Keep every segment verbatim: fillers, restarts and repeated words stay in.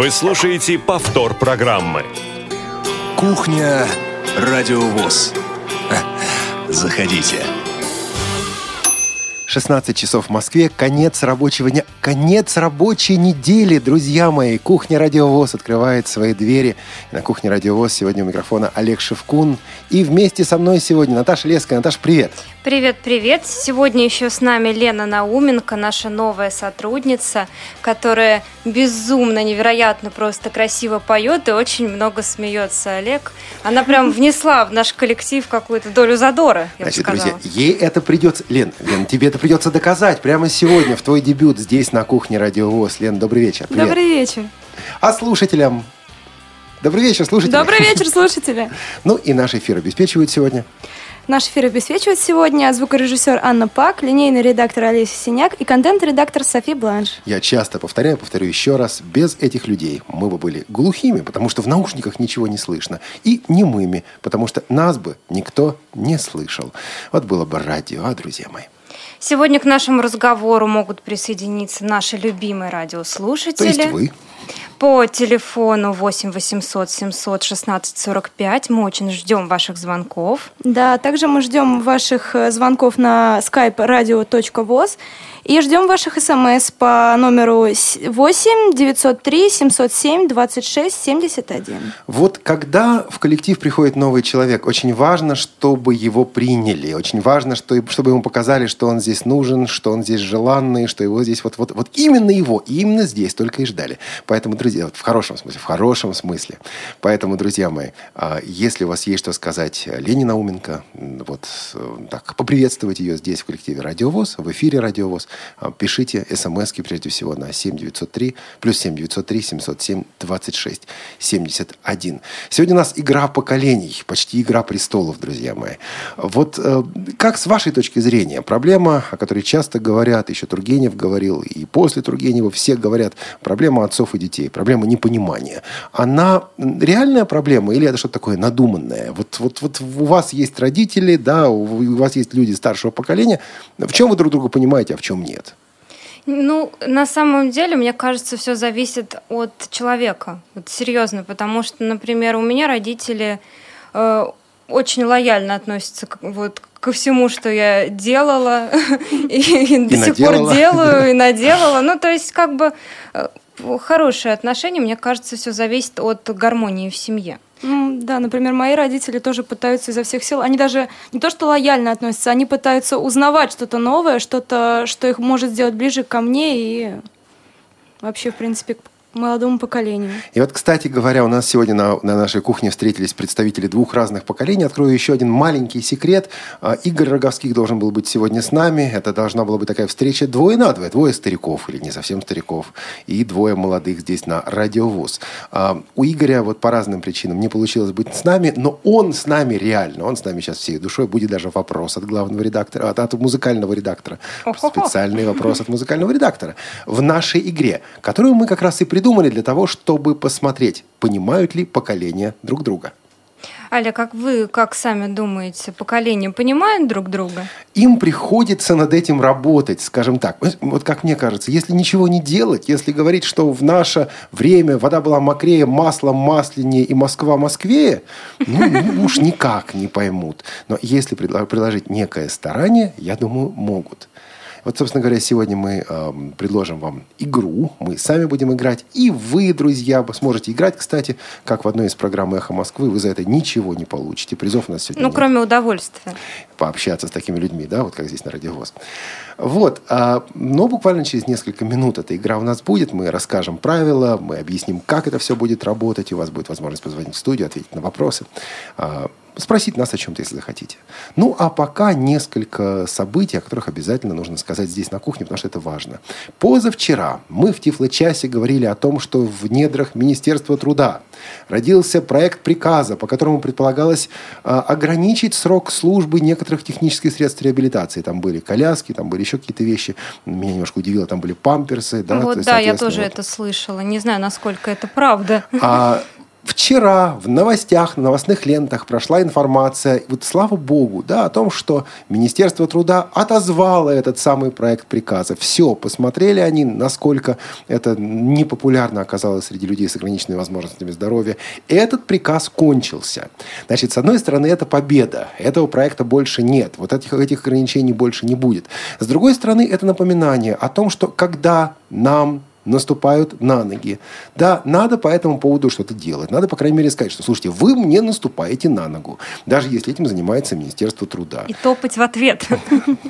Вы слушаете повтор программы. Кухня Радио ВОС. Заходите. шестнадцать часов в Москве. Конец рабочего дня. Конец рабочей недели, друзья мои. Кухня Радио ВОС открывает свои двери. На Кухне Радио ВОС сегодня у микрофона Олег Шевкун. И вместе со мной сегодня Наташа Леска. Наташа, привет. Привет, привет. Сегодня еще с нами Лена Науменко, наша новая сотрудница, которая безумно, невероятно просто красиво поет и очень много смеется, Олег. Она прям внесла в наш коллектив какую-то долю задора, я бы сказала. Значит, друзья, ей это придется... Лен, Лен, тебе это придется доказать прямо сегодня, в твой дебют здесь, на Кухне Радио ВОС. Лен, добрый вечер. Привет. Добрый вечер. А слушателям? Добрый вечер, слушатели. Добрый вечер, слушатели. Ну и наш эфир обеспечивают сегодня. Наш эфир обеспечивают сегодня звукорежиссер Анна Пак, линейный редактор Олеся Синяк и контент-редактор Софи Бланш. Я часто повторяю, повторю еще раз, без этих людей мы бы были глухими, потому что в наушниках ничего не слышно, и немыми, потому что нас бы никто не слышал. Вот было бы радио, а, друзья мои. Сегодня к нашему разговору могут присоединиться наши любимые радиослушатели. То есть вы? По телефону восемь восемьсот семьсот шестнадцать сорок пять. Мы очень ждем ваших звонков. Да, также мы ждем ваших звонков на skype radio.voz и ждем ваших смс по номеру восемь девятьсот три семьсот семь двадцать шесть семьдесят один. Вот когда в коллектив приходит новый человек, очень важно, чтобы его приняли. Очень важно, чтобы ему показали, что он здесь нужен, что он здесь желанный, что его здесь вот, вот, вот именно его, именно здесь только и ждали. Поэтому, друзья, в хорошем смысле, в хорошем смысле. Поэтому, друзья мои, если у вас есть что сказать Лене Науменко, вот так, поприветствовать ее здесь в коллективе Радио ВОС, в эфире Радио ВОС, пишите смски прежде всего на семь девятьсот три, плюс семь девятьсот три семьсот семь двадцать шесть семьдесят один. Сегодня у нас игра поколений, почти игра престолов, друзья мои. Вот как с вашей точки зрения проблема, о которой часто говорят, еще Тургенев говорил, и после Тургенева все говорят, проблема отцов и детей, проблема непонимания. Она реальная проблема или это что-то такое надуманное? Вот, вот, вот у вас есть родители, да, у вас есть люди старшего поколения. В чем вы друг друга понимаете, а в чем нет? Ну, на самом деле, мне кажется, все зависит от человека. Вот серьезно, потому что, например, у меня родители э, очень лояльно относятся к, вот, ко всему, что я делала и до сих пор делаю, и наделала. Ну, то есть, как бы... Хорошие отношения, мне кажется, все зависит от гармонии в семье. Да, например, мои родители тоже пытаются изо всех сил. Они даже не то что лояльно относятся, они пытаются узнавать что-то новое, что-то, что их может сделать ближе ко мне и вообще, в принципе, к молодому поколению. И вот, кстати говоря, у нас сегодня на, на нашей кухне встретились представители двух разных поколений. Открою еще один маленький секрет. Игорь Роговских должен был быть сегодня с нами. Это должна была быть такая встреча двое на двое. Двое стариков, или не совсем стариков, и двое молодых здесь на Радио ВОС. У Игоря вот по разным причинам не получилось быть с нами, но он с нами реально. Он с нами сейчас всей душой. Будет даже вопрос от главного редактора, от, от музыкального редактора. О-хо-хо. Специальный вопрос от музыкального редактора. В нашей игре, которую мы как раз и придумали. Думали для того, чтобы посмотреть, понимают ли поколения друг друга. Аля, как вы, как сами думаете, поколения понимают друг друга? Им приходится над этим работать, скажем так. Вот как мне кажется, если ничего не делать, если говорить, что в наше время вода была мокрее, масло масленнее и Москва москвее, ну, ну уж никак не поймут. Но если приложить некое старание, я думаю, могут. Вот, собственно говоря, сегодня мы э, предложим вам игру. Мы сами будем играть. И вы, друзья, сможете играть. Кстати, как в одной из программ «Эхо Москвы», вы за это ничего не получите. Призов у нас сегодня ну, нет. Ну, кроме удовольствия. Пообщаться с такими людьми, да, вот как здесь на Радио ВОС. Вот. Э, но буквально через несколько минут эта игра у нас будет. Мы расскажем правила, мы объясним, как это все будет работать. И у вас будет возможность позвонить в студию, ответить на вопросы. Э, Спросить нас о чем-то, если захотите. Ну, а пока несколько событий, о которых обязательно нужно сказать здесь на кухне, потому что это важно. Позавчера мы в Тифло-часе говорили о том, что в недрах Министерства труда родился проект приказа, по которому предполагалось э, ограничить срок службы некоторых технических средств реабилитации. Там были коляски, там были еще какие-то вещи. Меня немножко удивило, там были памперсы. Да, вот, да, я тоже вот это слышала. Не знаю, насколько это правда. А... Вчера в новостях, на новостных лентах прошла информация, вот слава богу, да, о том, что Министерство труда отозвало этот самый проект приказа. Все, посмотрели они, насколько это непопулярно оказалось среди людей с ограниченными возможностями здоровья. Этот приказ кончился. Значит, с одной стороны, это победа. Этого проекта больше нет. Вот этих, этих ограничений больше не будет. С другой стороны, это напоминание о том, что когда нам наступают на ноги. Да, надо по этому поводу что-то делать. Надо, по крайней мере, сказать, что, слушайте, вы мне наступаете на ногу, даже если этим занимается Министерство труда. И топать в ответ.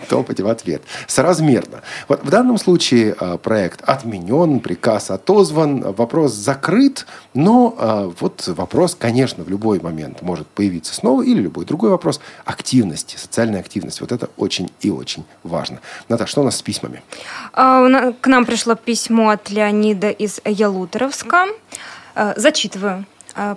Топать в ответ. Соразмерно. Вот в данном случае проект отменен, приказ отозван, вопрос закрыт, но вот вопрос, конечно, в любой момент может появиться снова, или любой другой вопрос. Активность, социальная активность. Вот это очень и очень важно. Наташа, что у нас с письмами? К нам пришло письмо от Леонида из Ялуторовска. Зачитываю.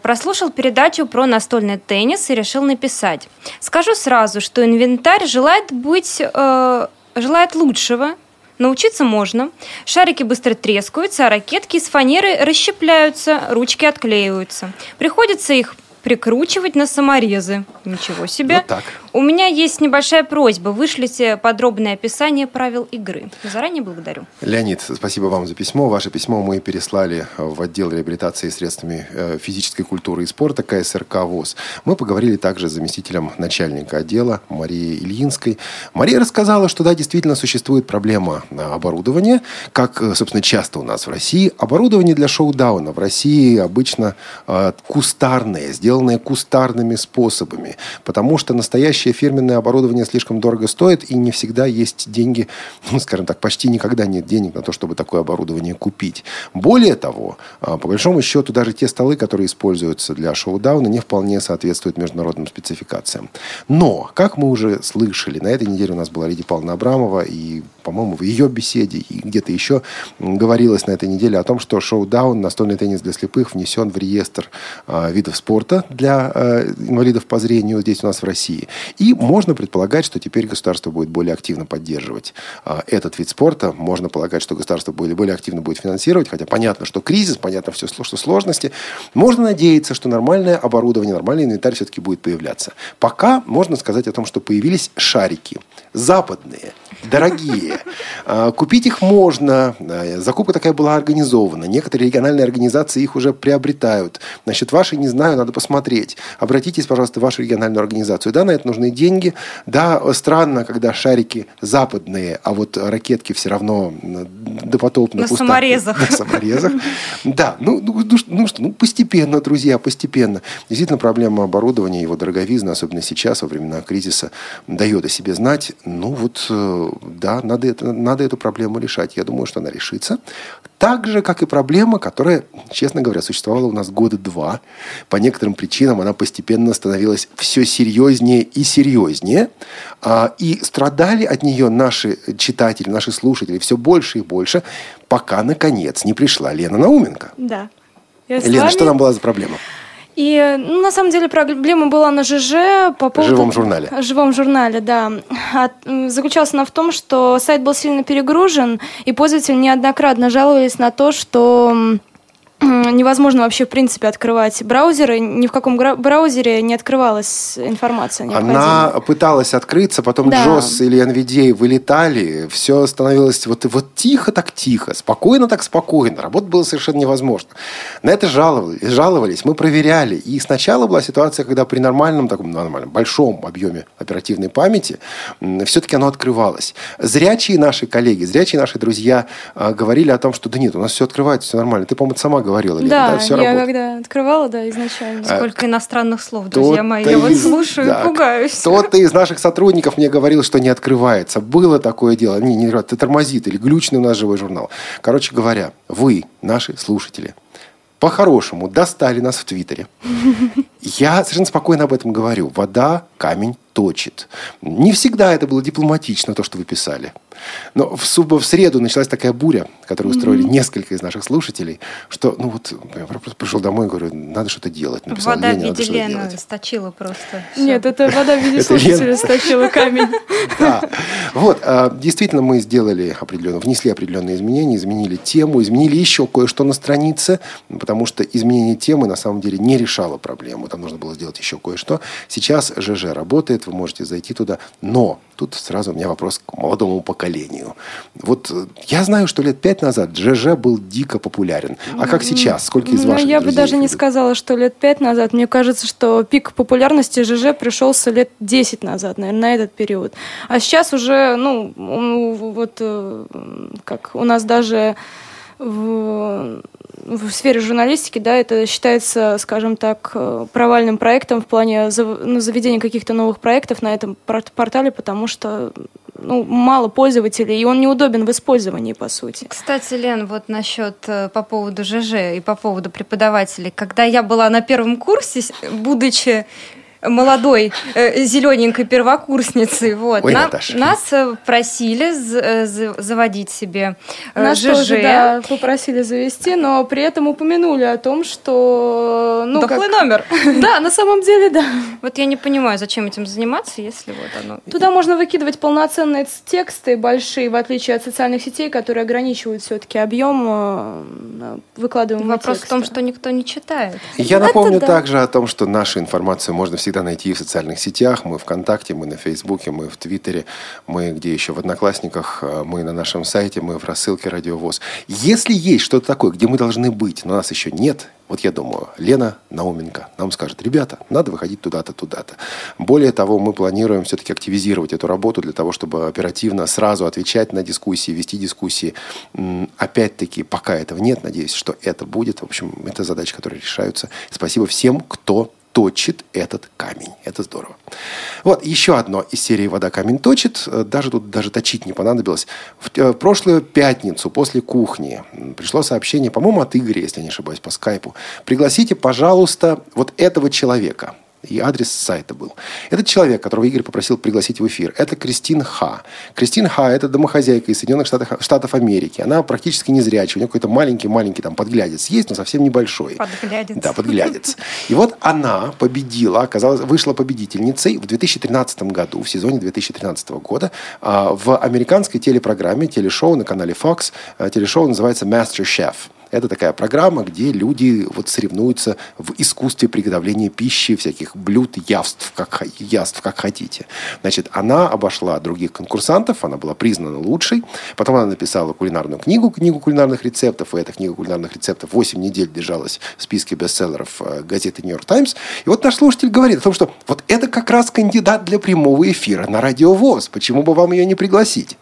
Прослушал передачу про настольный теннис и решил написать. Скажу сразу, что инвентарь желает быть, э, желает лучшего. Научиться можно. Шарики быстро трескаются, а ракетки из фанеры расщепляются, ручки отклеиваются. Приходится их прикручивать на саморезы. Ничего себе. Вот так. У меня есть небольшая просьба. Вышлите подробное описание правил игры. Заранее благодарю. Леонид, спасибо вам за письмо. Ваше письмо мы переслали в отдел реабилитации средствами физической культуры и спорта ка эс эр ка ВОС. Мы поговорили также с заместителем начальника отдела Марией Ильинской. Мария рассказала, что да, действительно существует проблема оборудования. Как, собственно, часто у нас в России, оборудование для шоу-дауна в России обычно кустарное, сделано кустарными способами, потому что настоящее фирменное оборудование слишком дорого стоит, и не всегда есть деньги, ну, скажем так, почти никогда нет денег на то, чтобы такое оборудование купить. Более того, по большому счету, даже те столы, которые используются для шоу-дауна, не вполне соответствуют международным спецификациям. Но, как мы уже слышали, на этой неделе у нас была Лидия Павловна Абрамова, и, по-моему, в ее беседе и где-то еще говорилось на этой неделе о том, что шоу-даун, настольный теннис для слепых, внесен в реестр а, видов спорта для э, инвалидов по зрению здесь у нас в России. И можно предполагать, что теперь государство будет более активно поддерживать э, этот вид спорта. Можно полагать, что государство более, более активно будет финансировать, хотя понятно, что кризис, понятно, все, что сложности. Можно надеяться, что нормальное оборудование, нормальный инвентарь все-таки будет появляться. Пока можно сказать о том, что появились шарики. Западные, дорогие. Купить их можно. Закупка такая была организована. Некоторые региональные организации их уже приобретают. Насчет вашей не знаю, надо посмотреть. Смотреть. Обратитесь, пожалуйста, в вашу региональную организацию. Да, на это нужны деньги. Да, странно, когда шарики западные, а вот ракетки все равно допотопные. На пустаты. Саморезах. На саморезах. Да, ну, ну, ну что, ну постепенно, друзья, постепенно. Действительно, проблема оборудования, его дороговизны, особенно сейчас, во времена кризиса, дает о себе знать. Ну вот, да, надо, это, надо эту проблему решать. Я думаю, что она решится. Так же, как и проблема, которая, честно говоря, существовала у нас года два. По некоторым причинам она постепенно становилась все серьезнее и серьезнее. И страдали от нее наши читатели, наши слушатели все больше и больше, пока, наконец, не пришла Лена Науменко. Да. Я с Лена, вами... что там была за проблема? И, ну, на самом деле, проблема была на ЖЖ по поводу... Живом журнале. Живом журнале, да. От... Заключалась она в том, что сайт был сильно перегружен, и пользователи неоднократно жаловались на то, что невозможно вообще, в принципе, открывать браузеры. Ни в каком браузере не открывалась информация необходимая. Она пыталась открыться, потом да. джос или эн ви ди эй вылетали, все становилось вот, вот тихо так тихо, спокойно так спокойно. Работать было совершенно невозможно. На это жаловались, жаловались, мы проверяли. И сначала была ситуация, когда при нормальном, таком нормальном, большом объеме оперативной памяти все-таки оно открывалось. Зрячие наши коллеги, зрячие наши друзья говорили о том, что да нет, у нас все открывается, все нормально. Ты, по-моему, сама говорила. Говорила, Лена, да, да, все я работает. Когда открывала, да, изначально. Сколько а, иностранных слов, друзья мои. Я из... вот слушаю, да, пугаюсь. Кто-то из наших сотрудников мне говорил, что не открывается. Было такое дело. Не, не открывается, тормозит или глючный у нас живой журнал. Короче говоря, вы, наши слушатели, по-хорошему достали нас в Твиттере. Я совершенно спокойно об этом говорю. Вода камень точит. Не всегда это было дипломатично, то, что вы писали. Но в, суб... в среду началась такая буря, которую устроили mm-hmm. несколько из наших слушателей, что, ну вот, я просто пришел домой и говорю, надо что-то делать. Написал, вода в виде Лены сточила просто. Нет, это вода в виде слушателя сточила камень. Да. Вот, действительно, мы сделали определенно, внесли определенные изменения, изменили тему, изменили еще кое-что на странице, потому что изменение темы на самом деле не решало проблему. Там нужно было сделать еще кое-что. Сейчас ЖЖ работает, вы можете зайти туда, но тут сразу у меня вопрос к молодому поколению. Вот я знаю, что лет пять назад ЖЖ был дико популярен. А как сейчас? Сколько из ваших друзей? Я бы даже не сказала, что лет пять назад. Мне кажется, что пик популярности ЖЖ пришелся лет десять назад, наверное, на этот период. А сейчас уже, ну, вот как у нас даже в, в сфере журналистики, да, это считается, скажем так, провальным проектом в плане заведения каких-то новых проектов на этом портале, потому что ну, мало пользователей, и он неудобен в использовании, по сути. Кстати, Лен, вот насчет по поводу ЖЖ и по поводу преподавателей. Когда я была на первом курсе, будучи молодой, э, зелененькой первокурсницей. Вот. Ой, на, нас просили з- з- заводить себе э, нас ЖЖ. Нас тоже, да, попросили завести, но при этом упомянули о том, что... Ну, дохлый как... номер. Да, на самом деле, да. Вот я не понимаю, зачем этим заниматься, если вот оно... Туда можно выкидывать полноценные тексты большие, в отличие от социальных сетей, которые ограничивают все-таки объем выкладываемого текста. Вопрос в том, что никто не читает. Я напомню также о том, что нашу информацию можно всегда найти в социальных сетях. Мы ВКонтакте, мы на Фейсбуке, мы в Твиттере, мы где еще в Одноклассниках, мы на нашем сайте, мы в рассылке Радио ВОС. Если есть что-то такое, где мы должны быть, но нас еще нет, вот я думаю, Лена Науменко нам скажет, ребята, надо выходить туда-то, туда-то. Более того, мы планируем все-таки активизировать эту работу для того, чтобы оперативно сразу отвечать на дискуссии, вести дискуссии. Опять-таки, пока этого нет, надеюсь, что это будет. В общем, это задачи, которые решаются. Спасибо всем, кто точит этот камень. Это здорово. Вот, еще одно из серии «Вода камень точит». Даже тут даже точить не понадобилось. В, в прошлую пятницу после кухни пришло сообщение, по-моему, от Игоря, если не ошибаюсь, по скайпу. Пригласите, пожалуйста, вот этого человека. И адрес сайта был. Этот человек, которого Игорь попросил пригласить в эфир, это Кристин Ха. Кристин Ха – это домохозяйка из Соединенных Штатов, Штатов Америки. Она практически незрячая. У нее какой-то маленький-маленький там подглядец есть, но совсем небольшой. Подглядец. Да, подглядец. И вот она победила, оказалась, вышла победительницей в две тысячи тринадцатом году, в сезоне две тысячи тринадцатого года, в американской телепрограмме, телешоу на канале Fox. Телешоу называется MasterChef. Это такая программа, где люди вот соревнуются в искусстве приготовления пищи, всяких блюд, явств, как, яств, как хотите. Значит, она обошла других конкурсантов, она была признана лучшей. Потом она написала кулинарную книгу, книгу кулинарных рецептов. И эта книга кулинарных рецептов восемь недель держалась в списке бестселлеров газеты «Нью-Йорк Таймс». И вот наш слушатель говорит о том, что вот это как раз кандидат для прямого эфира на Радио ВОС. Почему бы вам ее не пригласить?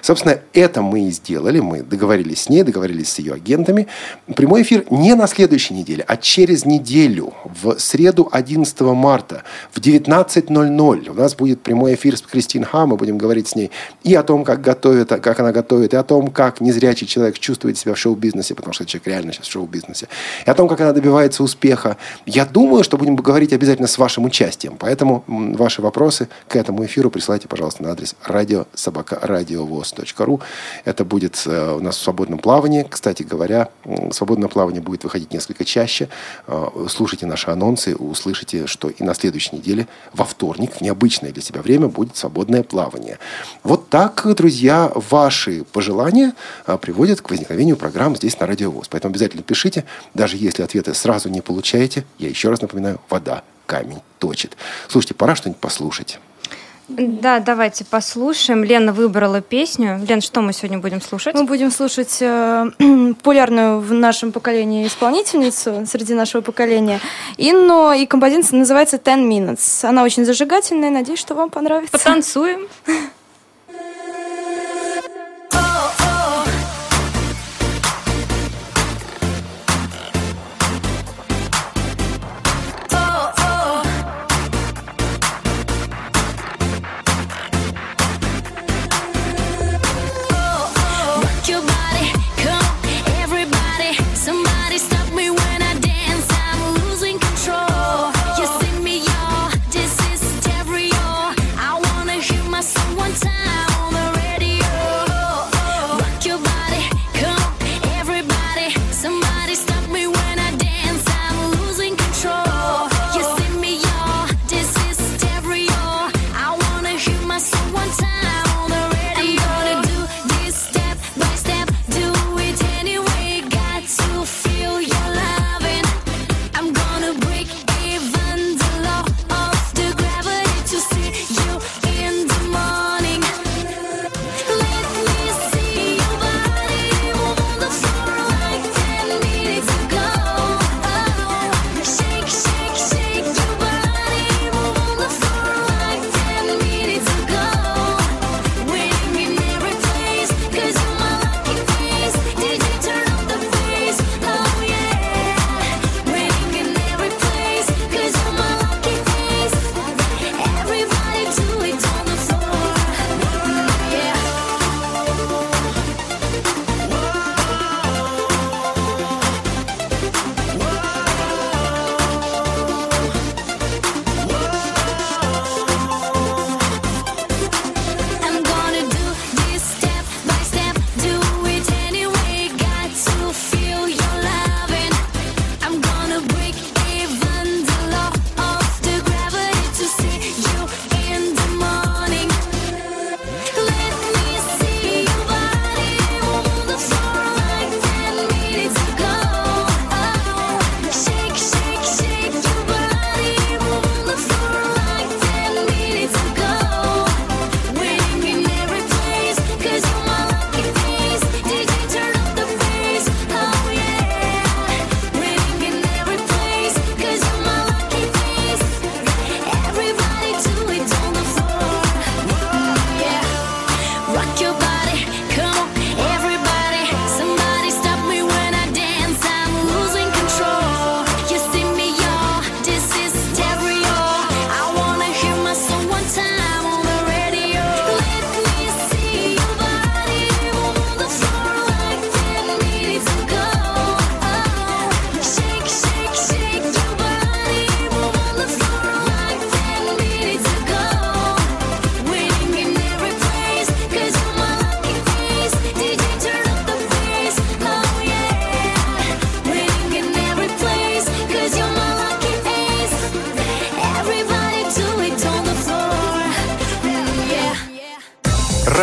Собственно, это мы и сделали. Мы договорились с ней, договорились с ее агентами. Прямой эфир не на следующей неделе, а через неделю, в среду одиннадцатого марта в девятнадцать ноль-ноль у нас будет прямой эфир с Кристин Ха. Мы будем говорить с ней и о том, как готовит, как она готовит, и о том, как незрячий человек чувствует себя в шоу-бизнесе, потому что человек реально сейчас в шоу-бизнесе, и о том, как она добивается успеха. Я думаю, что будем говорить обязательно с вашим участием. Поэтому ваши вопросы к этому эфиру присылайте, пожалуйста, на адрес радиособака.ру. радиовос.ру. Это будет у нас в свободном плавании. Кстати говоря, свободное плавание будет выходить несколько чаще. Слушайте наши анонсы, услышите, что и на следующей неделе, во вторник, в необычное для себя время, будет свободное плавание. Вот так, друзья, ваши пожелания приводят к возникновению программ здесь на Радио ВОС. Поэтому обязательно пишите. Даже если ответы сразу не получаете, я еще раз напоминаю, вода камень точит. Слушайте, пора что-нибудь послушать. Да, давайте послушаем. Лена выбрала песню. Лен, что мы сегодня будем слушать? Мы будем слушать э, популярную в нашем поколении исполнительницу, среди нашего поколения, Инну, и композиция называется «Ten Minutes». Она очень зажигательная, надеюсь, что вам понравится. Потанцуем.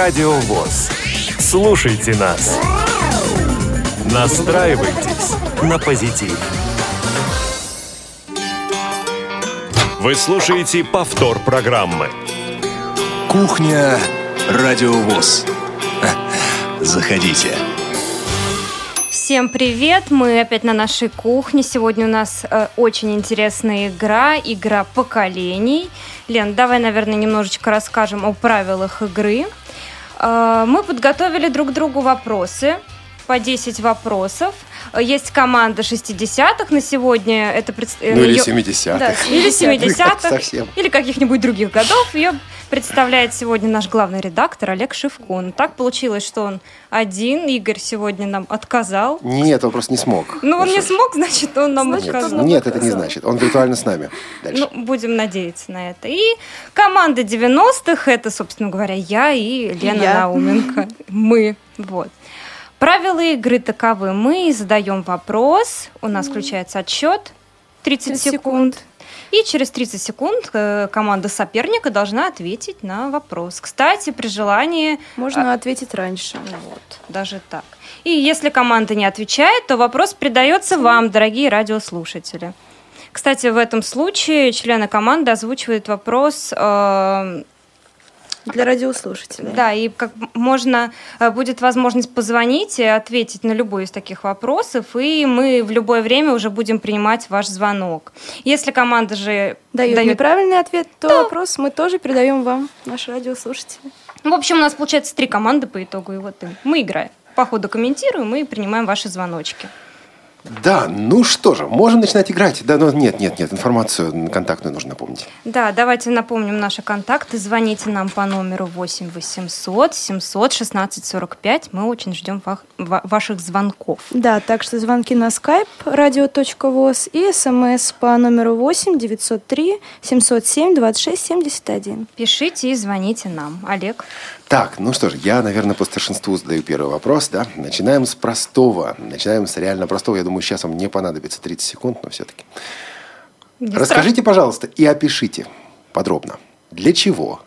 Радио ВОС. Слушайте нас. Настраивайтесь на позитив. Вы слушаете повтор программы. Кухня Радио ВОС. Заходите. Всем привет! Мы опять на нашей кухне. Сегодня у нас э, очень интересная игра, игра поколений. Лен, давай, наверное, немножечко расскажем о правилах игры. Э, мы подготовили друг другу вопросы, по десять вопросов. Есть команда шестидесятых на сегодня. Это пред... Ну или семидесятых. Да, или семидесятых, или каких-нибудь других годов. Ее представляет сегодня наш главный редактор Олег Шевкун. Так получилось, что он один. Игорь сегодня нам отказал. Нет, он просто не смог. Ну, он ну, не что? Смог, значит, он нам Нет, отказал. Нам Нет, отказал. Это не значит. Он виртуально с нами. Дальше. Ну, будем надеяться на это. И команда девяностых, это, собственно говоря, я и Лена я. Науменко. Мы. Вот. Правила игры таковы. Мы задаем вопрос, у нас включается отсчет тридцать секунд. И через тридцать секунд команда соперника должна ответить на вопрос. Кстати, при желании... Можно ответить раньше. Вот, даже так. И если команда не отвечает, то вопрос передается вам, дорогие радиослушатели. Кстати, в этом случае члены команды озвучивают вопрос... Э- Для радиослушателей. Да, и как можно будет возможность позвонить и ответить на любой из таких вопросов, и мы в любое время уже будем принимать ваш звонок. Если команда же дает, дает... неправильный ответ, то да. вопрос мы тоже передаем вам, наши радиослушатели. В общем, у нас получается три команды по итогу, и вот мы играем. По ходу комментируем и принимаем ваши звоночки. Да, ну что же, можем начинать играть. Да, но нет, нет, нет, информацию контактную нужно напомнить. Да, давайте напомним наши контакты. Звоните нам по номеру восемь восемьсот семьсот шестнадцать сорок пять. Мы очень ждем ва- ва- ваших звонков. Да, так что звонки на Skype, радио точка вос, и смс по номеру восемь девятьсот три семьсот семь двадцать шесть семьдесят один. Пишите и звоните нам. Олег. Так, ну что же, я, наверное, по старшинству задаю первый вопрос, да? Начинаем с простого, начинаем с реально простого. Я думаю, сейчас вам не понадобится тридцать секунд, но все-таки. Не Расскажите, страшно. Пожалуйста, и опишите подробно, для чего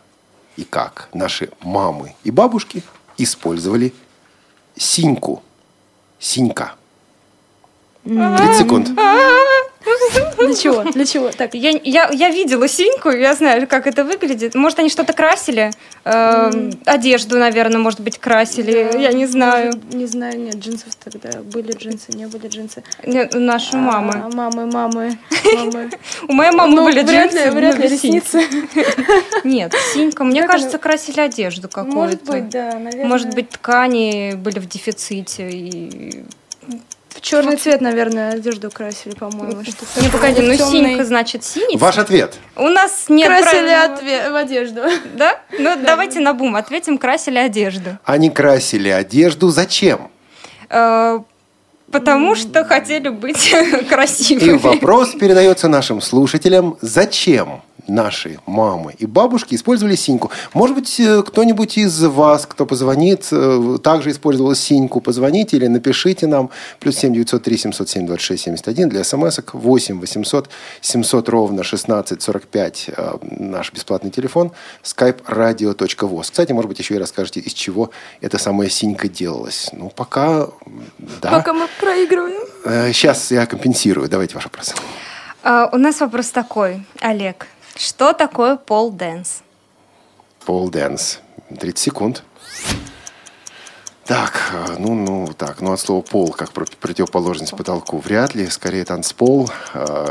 и как наши мамы и бабушки использовали синьку. Синька. тридцать секунд. Для чего? Для чего? Так, я, я, я видела синьку, я знаю, как это выглядит. Может, они что-то красили? Э, одежду, наверное, может быть, красили. Да, я не знаю. Может, не знаю, нет, джинсов тогда. Были джинсы, не были джинсы. Нет, наши мамы. А, мамы, мамы, мамы. У моей мамы были джинсы, вряд ли ресницы. Нет, синька. Мне кажется, красили одежду какую-то. Может быть, да, наверное. Может быть, ткани были в дефиците и... В черный цвет, наверное, одежду красили, по-моему. Что-то не, погоди, ну синька, значит, синий. Ваш ответ. У нас нет красили правильного... ответ в одежду. Да? Ну, да. Давайте на бум ответим, красили одежду. Они красили одежду зачем? Э-э- потому что хотели быть красивыми. И вопрос передается нашим слушателям. Зачем наши мамы и бабушки использовали синьку? Может быть, кто-нибудь из вас, кто позвонит, также использовал синьку. Позвоните или напишите нам. Плюс семь девятьсот три семьсот семь двадцать шесть семьдесят один для смс-ок. восемь восемьсот семьсот ровно шестнадцать сорок пять наш бесплатный телефон. Skype radio.voz. Кстати, может быть, еще и расскажете, из чего эта самая синька делалась. Ну, пока... Да. Пока мы проигрываем. Сейчас я компенсирую. Давайте ваш вопрос. А, у нас вопрос такой, Олег. Что такое пол-дэнс? Пол-дэнс. тридцать секунд. Так, ну, ну, так, ну, от слова пол, как противоположность потолку, вряд ли. Скорее, танцпол,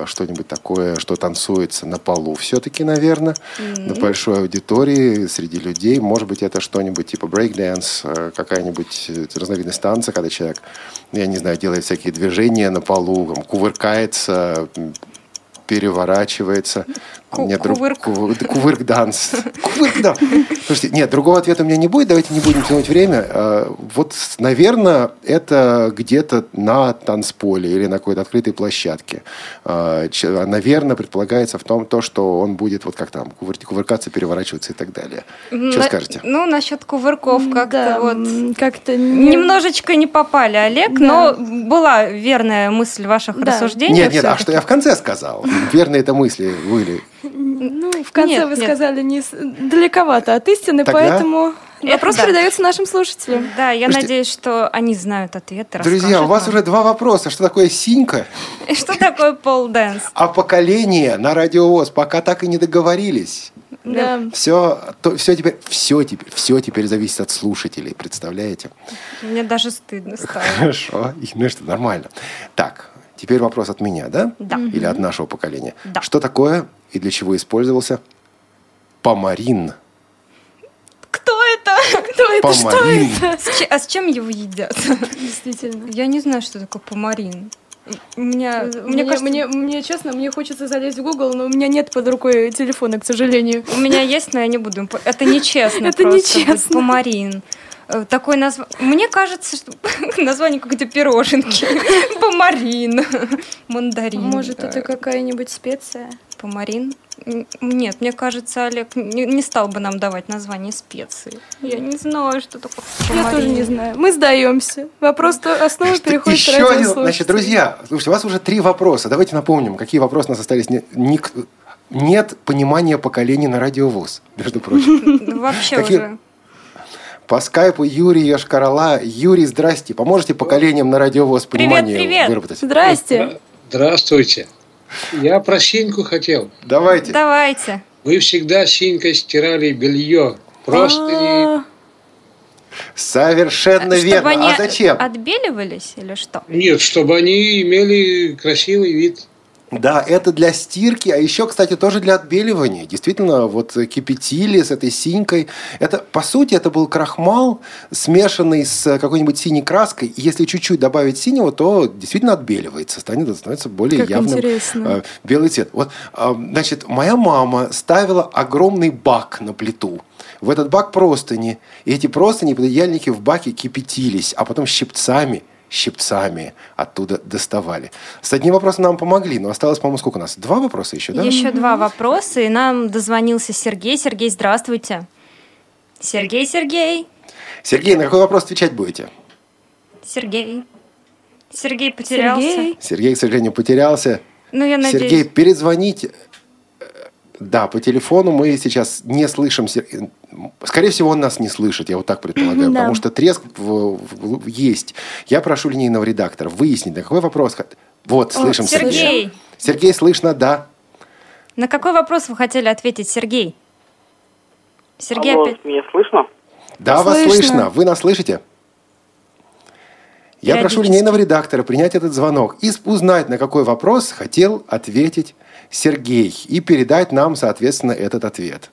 что-нибудь такое, что танцуется на полу все-таки, наверное, mm-hmm. на большой аудитории, среди людей. Может быть, это что-нибудь типа брейк-дэнс, какая-нибудь разновидность танца, когда человек, я не знаю, делает всякие движения на полу, там, кувыркается, переворачивается. Ку- нет, кувырк. Друг, ку- кувырк-данс. Кувырк-данс. Слушайте, нет, другого ответа у меня не будет. Давайте не будем тянуть время. Вот, наверное, это где-то на танцполе или на какой-то открытой площадке. Наверное, предполагается в том, то, что он будет вот как там кувыркаться, переворачиваться и так далее. Что на- скажете? Ну, насчет кувырков как-то да, вот... Как-то не... Немножечко не попали, Олег, да. но была верная мысль ваших да. рассуждений. Нет, нет, а что я в конце сказал? Верные это мысли были. Ну, в конце нет, вы нет. сказали не далековато от истины, тогда, поэтому Вопрос да. передается нашим слушателям. Да, я Слушайте, надеюсь, что они знают ответ. Друзья, у вас нам. уже два вопроса. Что такое синька? И что такое полденс? А поколение на Радио ВОС пока так и не договорились. Да. Все, то, все, теперь, все, теперь, все теперь зависит от слушателей, представляете? Мне даже стыдно стало. Хорошо, ну что, нормально. Так, теперь вопрос от меня, да? Да. Или от нашего поколения. Да. Что такое и для чего использовался помарин? Кто это? Кто это? Помарин. Что это? С че- а с чем его едят? Действительно. Я не знаю, что такое помарин. Меня, мне, мне, кажется... мне, мне, честно, мне хочется залезть в Google, но у меня нет под рукой телефона, к сожалению. У меня есть, но я не буду. Это нечестно. Это нечестно. Помарин. Такое название. Мне кажется, что название какой-то пироженки. Помарин. Мандарин. Может, это какая-нибудь специя? Помарин? Нет, мне кажется, Олег не стал бы нам давать название специи. Я не знаю, что такое помарин. Я тоже не знаю. Мы сдаемся. Вопрос основы переходит к радиослушателям. Значит, друзья, слушайте, у вас уже три вопроса. Давайте напомним, какие вопросы у нас остались. Нет понимания поколений на Радио ВОС, между прочим. Вообще уже... По скайпу Юрий Яшкарала. Юрий, здрасте. Поможете поколениям на Радио ВОС понимание привет, привет. выработать? Здрасте. Здравствуйте. Я про синьку хотел. Давайте. Давайте. Мы всегда синькой стирали белье. Простыни. Совершенно чтобы верно. Они а зачем? Отбеливались или что? Нет, чтобы они имели красивый вид. Да, это для стирки, а еще, кстати, тоже для отбеливания. Действительно, вот кипятили с этой синькой. Это, по сути, это был крахмал, смешанный с какой-нибудь синей краской. И если чуть-чуть добавить синего, то действительно отбеливается, станет, становится более как явным интересно. Белый цвет. Вот, значит, моя мама ставила огромный бак на плиту. В этот бак простыни. И эти простыни, пододеяльники в баке кипятились, а потом щипцами. щипцами оттуда доставали. С одним вопросом нам помогли, но осталось, по-моему, сколько у нас? Два вопроса еще, да? Еще два вопроса, и нам дозвонился Сергей. Сергей, здравствуйте. Сергей, Сергей. Сергей, на какой вопрос отвечать будете? Сергей. Сергей потерялся. Сергей, Сергей к сожалению, потерялся. Ну, я надеюсь. Сергей, перезвоните. Да, по телефону мы сейчас не слышим. Скорее всего, он нас не слышит, я вот так предполагаю, да. Потому что треск в, в, в, есть. Я прошу линейного редактора выяснить, на какой вопрос... Вот, слышим. О, Сергей. Сергей. Сергей, слышно, да. На какой вопрос вы хотели ответить, Сергей? Сергей, алло, опять... меня слышно? Да, слышно. Вас слышно. Вы нас слышите? Я прошу линейного редактора принять этот звонок и узнать, на какой вопрос хотел ответить Сергей, и передать нам, соответственно, этот ответ.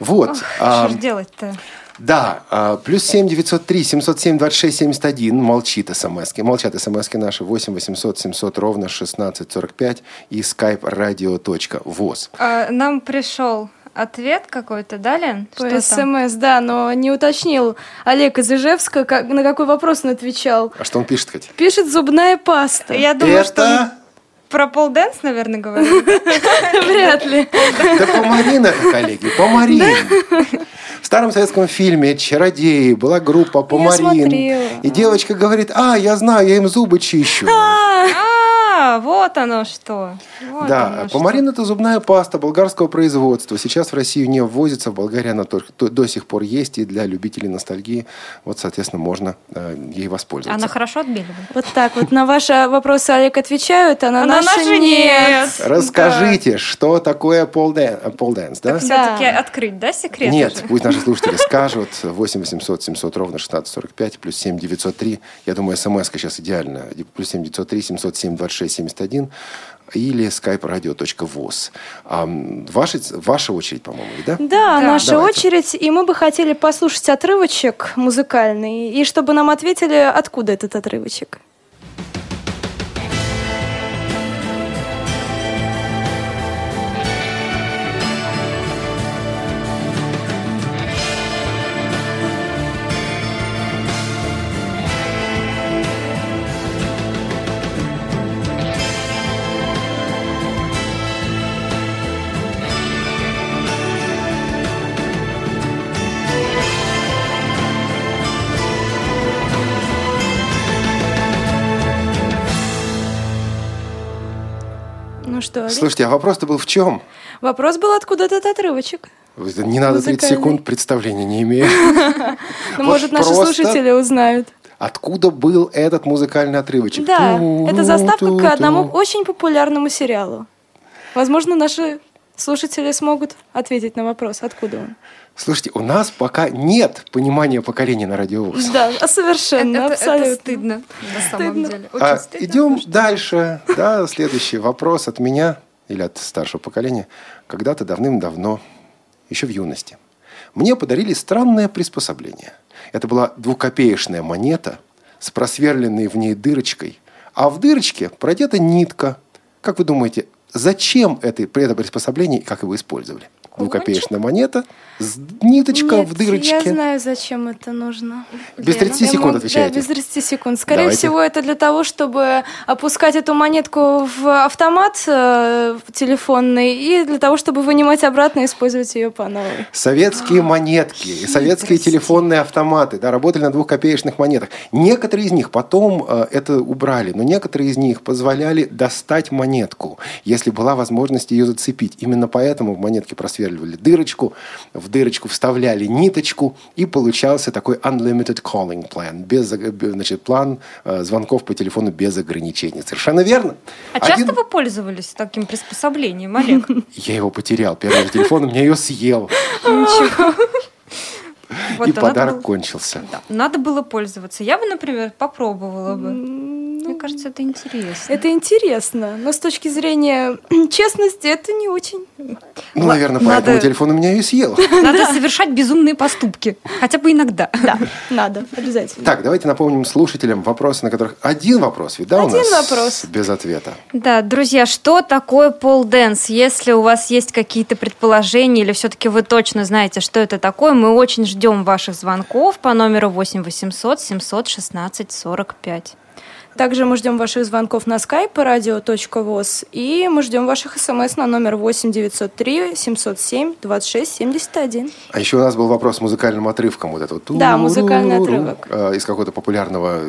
Вот. Ох, а, что же делать-то? Да, а, плюс семь девятьсот три семьсот семь двадцать шесть семьдесят один, молчит смс-ки, молчат смс-ки наши восемь восемьсот семьсот ровно шестнадцать сорок пять и skype radio.voz. А, нам пришел ответ какой-то, да, Лен? По что смс, там? Да, но не уточнил Олег из Ижевска, как, на какой вопрос он отвечал. А что он пишет, Катя? Пишет зубная паста. Я думаю, Это... что он... Про полденс, наверное, говорю. Вряд ли. Да помарин это, коллеги, помарин. В старом советском фильме «Чародеи» была группа «Помарин». И девочка говорит, а, я знаю, я им зубы чищу. А, вот оно что. Да, помарин – это зубная паста болгарского производства. Сейчас в Россию не ввозится, в Болгарии она до сих пор есть. И для любителей ностальгии, вот, соответственно, можно ей воспользоваться. Она хорошо отбеливает? Вот так вот. На ваши вопросы, Олег, отвечают, а на наши нет. Расскажите, что такое полденс, да? Все-таки открыть, да, секрет? Нет, пусть наши слушатели скажут. восемь восемьсот семьсот ровно шестнадцать сорок пять, плюс семь девятьсот три. Я думаю, смс-ка сейчас идеально. Плюс семь девятьсот три семьсот семь двадцать шесть семьдесят один. Или skype radio.voz. А, ваша, ваша очередь, по-моему, да? Да, да. наша Давайте. очередь. И мы бы хотели послушать отрывочек музыкальный. И чтобы нам ответили, откуда этот отрывочек. Слушайте, а вопрос-то был в чем? Вопрос был, откуда этот отрывочек. Не надо тридцать секунд, представления не имею. Ну, может, наши слушатели узнают. Откуда был этот музыкальный отрывочек? Да, это заставка к одному очень популярному сериалу. Возможно, наши слушатели смогут ответить на вопрос, откуда он. Слушайте, у нас пока нет понимания поколения на Радио ВОС. Да, совершенно, это, абсолютно. Это стыдно, на самом стыдно. деле. Очень а, стыдно. Идем дальше. Да, следующий вопрос от меня или от старшего поколения. Когда-то давным-давно, еще в юности, мне подарили странное приспособление. Это была двухкопеечная монета с просверленной в ней дырочкой, а в дырочке продета нитка. Как вы думаете, зачем это, это приспособление и как его использовали? Двухкопеечная монета, ниточка Нет, в дырочке. Я знаю, зачем это нужно. Без тридцати я секунд могу... отвечаете. Да, без тридцати секунд. Скорее Давайте. всего, это для того, чтобы опускать эту монетку в автомат э, телефонный и для того, чтобы вынимать обратно и использовать ее по новой. Советские а, монетки и советские телефонные автоматы да, работали на двухкопеечных монетах. Некоторые из них потом э, это убрали, но некоторые из них позволяли достать монетку, если была возможность ее зацепить. Именно поэтому в монетке просвет дырочку, в дырочку вставляли ниточку, и получался такой unlimited calling plan, без, значит, план э, звонков по телефону без ограничений. Совершенно верно. А Один... часто вы пользовались таким приспособлением, Олег? Я его потерял. Первый телефон у меня ее съел. И подарок кончился. Надо было пользоваться. Я бы, например, попробовала бы. Мне кажется, это интересно. Это интересно, но с точки зрения честности это не очень. Ну, Л- наверное, надо... поэтому телефон у меня и съел. Надо совершать безумные поступки. Хотя бы иногда. Да, надо, обязательно. Так, давайте напомним слушателям вопросы, на которых один вопрос, ведь, да, у нас? Один вопрос. Без ответа. Да, друзья, что такое полденс? Если у вас есть какие-то предположения или все-таки вы точно знаете, что это такое, мы очень ждем ваших звонков по номеру восемь восемьсот семьсот шестнадцать сорок пять. Также мы ждем ваших звонков на скайп радио точка вос и мы ждем ваших смс на номер восемь девятьсот три семьсот семь двадцать шесть семьдесят один. А еще у нас был вопрос с музыкальным отрывком. Вот это вот. Да, музыкальный отрывок. Из какого-то популярного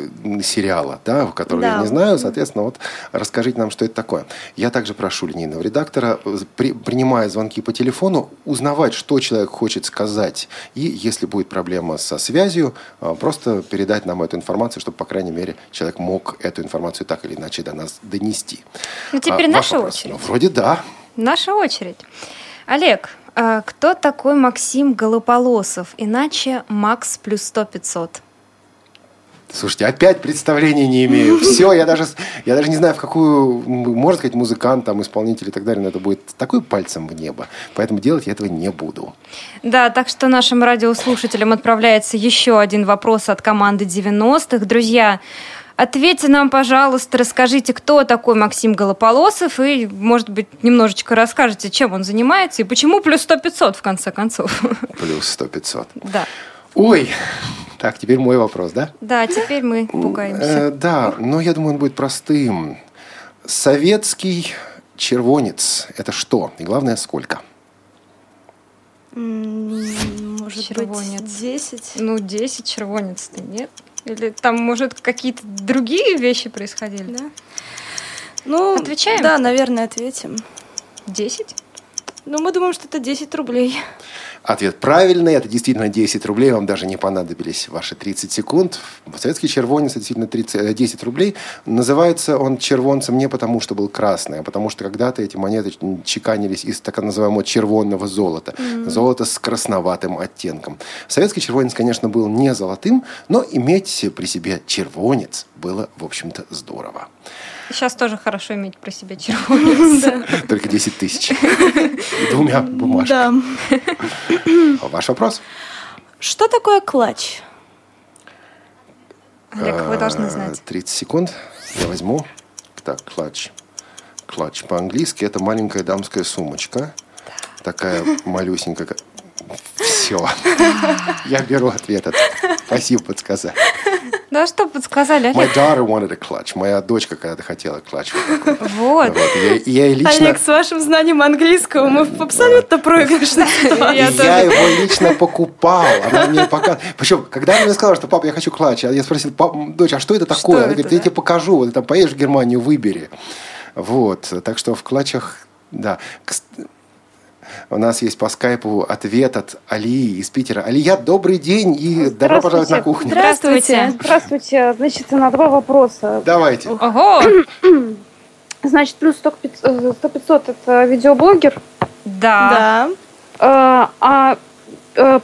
сериала, да, который да. я не знаю. Соответственно, вот расскажите нам, что это такое. Я также прошу линейного редактора, при, принимая звонки по телефону, узнавать, что человек хочет сказать. И если будет проблема со связью, просто передать нам эту информацию, чтобы, по крайней мере, человек мог эту информацию так или иначе до нас донести. Ну, теперь а, наша очередь. Ну, вроде да. Наша очередь. Олег, а кто такой Максим Голополосов? Иначе Макс плюс сто пятьсот. Слушайте, опять представления не имею. Все, я даже, я даже не знаю, в какую, можно сказать, музыкант, там, исполнитель и так далее, но это будет такой пальцем в небо. Поэтому делать я этого не буду. Да, так что нашим радиослушателям отправляется еще один вопрос от команды девяностых. Друзья, ответьте нам, пожалуйста, расскажите, кто такой Максим Голополосов, и, может быть, немножечко расскажете, чем он занимается, и почему плюс сто пятьсот, в конце концов. Плюс сто пятьсот. Да. Ой, так, теперь мой вопрос, да? Да, теперь мы пугаемся. Э, да, но я думаю, он будет простым. Советский червонец – это что? И главное, сколько? Может червонец. быть, десять? Ну, десять червонец-то нет. Или там, может, какие-то другие вещи происходили? Да. Ну, отвечаем? Да, наверное, ответим. десять? Ну, мы думаем, что это десять рублей. Ответ правильный. Это действительно десять рублей. Вам даже не понадобились ваши тридцать секунд. Советский червонец, действительно, тридцать, десять рублей. Называется он червонцем не потому, что был красный, а потому, что когда-то эти монеты чеканились из так называемого червонного золота. Mm-hmm. Золото с красноватым оттенком. Советский червонец, конечно, был не золотым, но иметь при себе червонец было, в общем-то, здорово. Сейчас тоже хорошо иметь про себя червонец. Только десять тысяч. Двумя бумажками. Ваш вопрос. Что такое клатч? Олег, вы должны знать. тридцать секунд. Я возьму. Так, клатч. Клатч по-английски. Это маленькая дамская сумочка. Такая малюсенькая. Все. Я беру ответ. Спасибо, подсказали. Да что подсказали, Олег? My daughter wanted a clutch. Моя дочка когда-то хотела клатч. Вот. Олег, с вашим знанием английского мы в абсолютно проигрышной ситуации. Я его лично покупал. Она мне показывала. Причем, когда она мне сказала, что, папа, я хочу клатч, я спросил, дочь, а что это такое? Она говорит, я тебе покажу. Ты там поедешь в Германию, выбери. Вот. Так что в клатчах, да. У нас есть по скайпу ответ от Алии из Питера. Алия, добрый день и добро пожаловать на кухню. Здравствуйте. Здравствуйте. Значит, на два вопроса. Давайте. Ого. Значит, плюс сто пятьсот это видеоблогер. Да. Да. А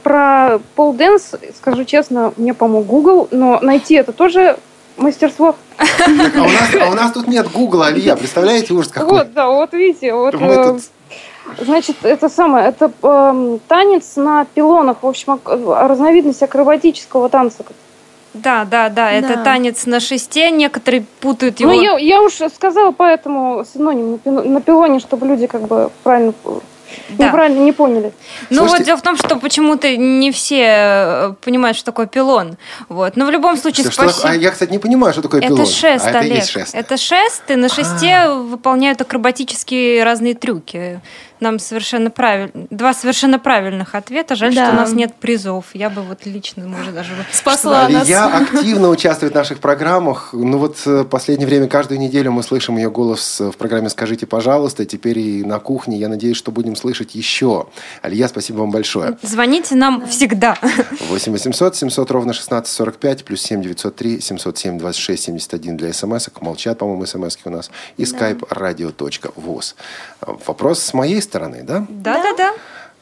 про полденс, скажу честно, мне помог Google, но найти это тоже мастерство. А у нас, а у нас тут нет Гугла, Алия, представляете, ужас какой. Вот, да, вот видите. Вот, тут... Значит, это самое, это э, танец на пилонах, в общем, разновидность акробатического танца. Да, да, да, да. Это танец на шесте, некоторые путают его. Ну, я, я уж сказала, поэтому синоним на пилоне, чтобы люди как бы правильно... Да. Неправильно, не поняли. Ну, слушайте, вот дело в том, что почему-то не все понимают, что такое пилон. Вот. Но в любом случае... Что, спасибо... что, а я, кстати, не понимаю, что такое пилон. Это шест, а Олег. Это, шест. это шест, и на шесте А-а-а. выполняют акробатические разные трюки. Нам совершенно правильно... Два совершенно правильных ответа. Жаль, да. что у нас нет призов. Я бы вот лично, может, даже спасла нас. Я активно участвую в наших программах. Ну вот в последнее время каждую неделю мы слышим ее голос в программе «Скажите, пожалуйста». Теперь и на кухне. Я надеюсь, что будем слышать еще. Алия, спасибо вам большое. Звоните нам всегда. восемь восемьсот семьсот ровно шестнадцать сорок пять плюс семь девятьсот три семьсот семь двадцать шесть семьдесят один для смс-ок. Молчат, по-моему, смс-ки у нас. И skype radio.voz. Вопрос с моей стороны, да? Да, да, да.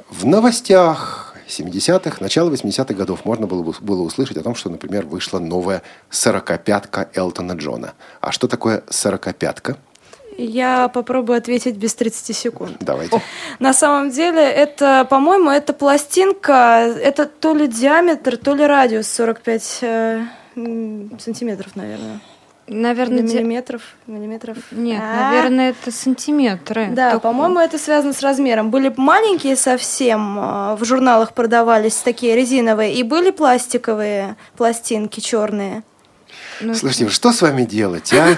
В новостях семидесятых, начало восьмидесятых годов можно было, было услышать о том, что, например, вышла новая сорокопятка Элтона Джона. А что такое сорокопятка? Я попробую ответить без тридцати секунд. Давайте. На самом деле, это, по-моему, это пластинка, это то ли диаметр, то ли радиус сорок пять э, сантиметров, наверное. Наверное, миллиметров, миллиметров. Нет, А-а-а. наверное, это сантиметры. Да, только... по-моему, это связано с размером. Были маленькие совсем, в журналах продавались такие резиновые, и были пластиковые пластинки черные. Ну, слушайте, это... что с вами делать, а?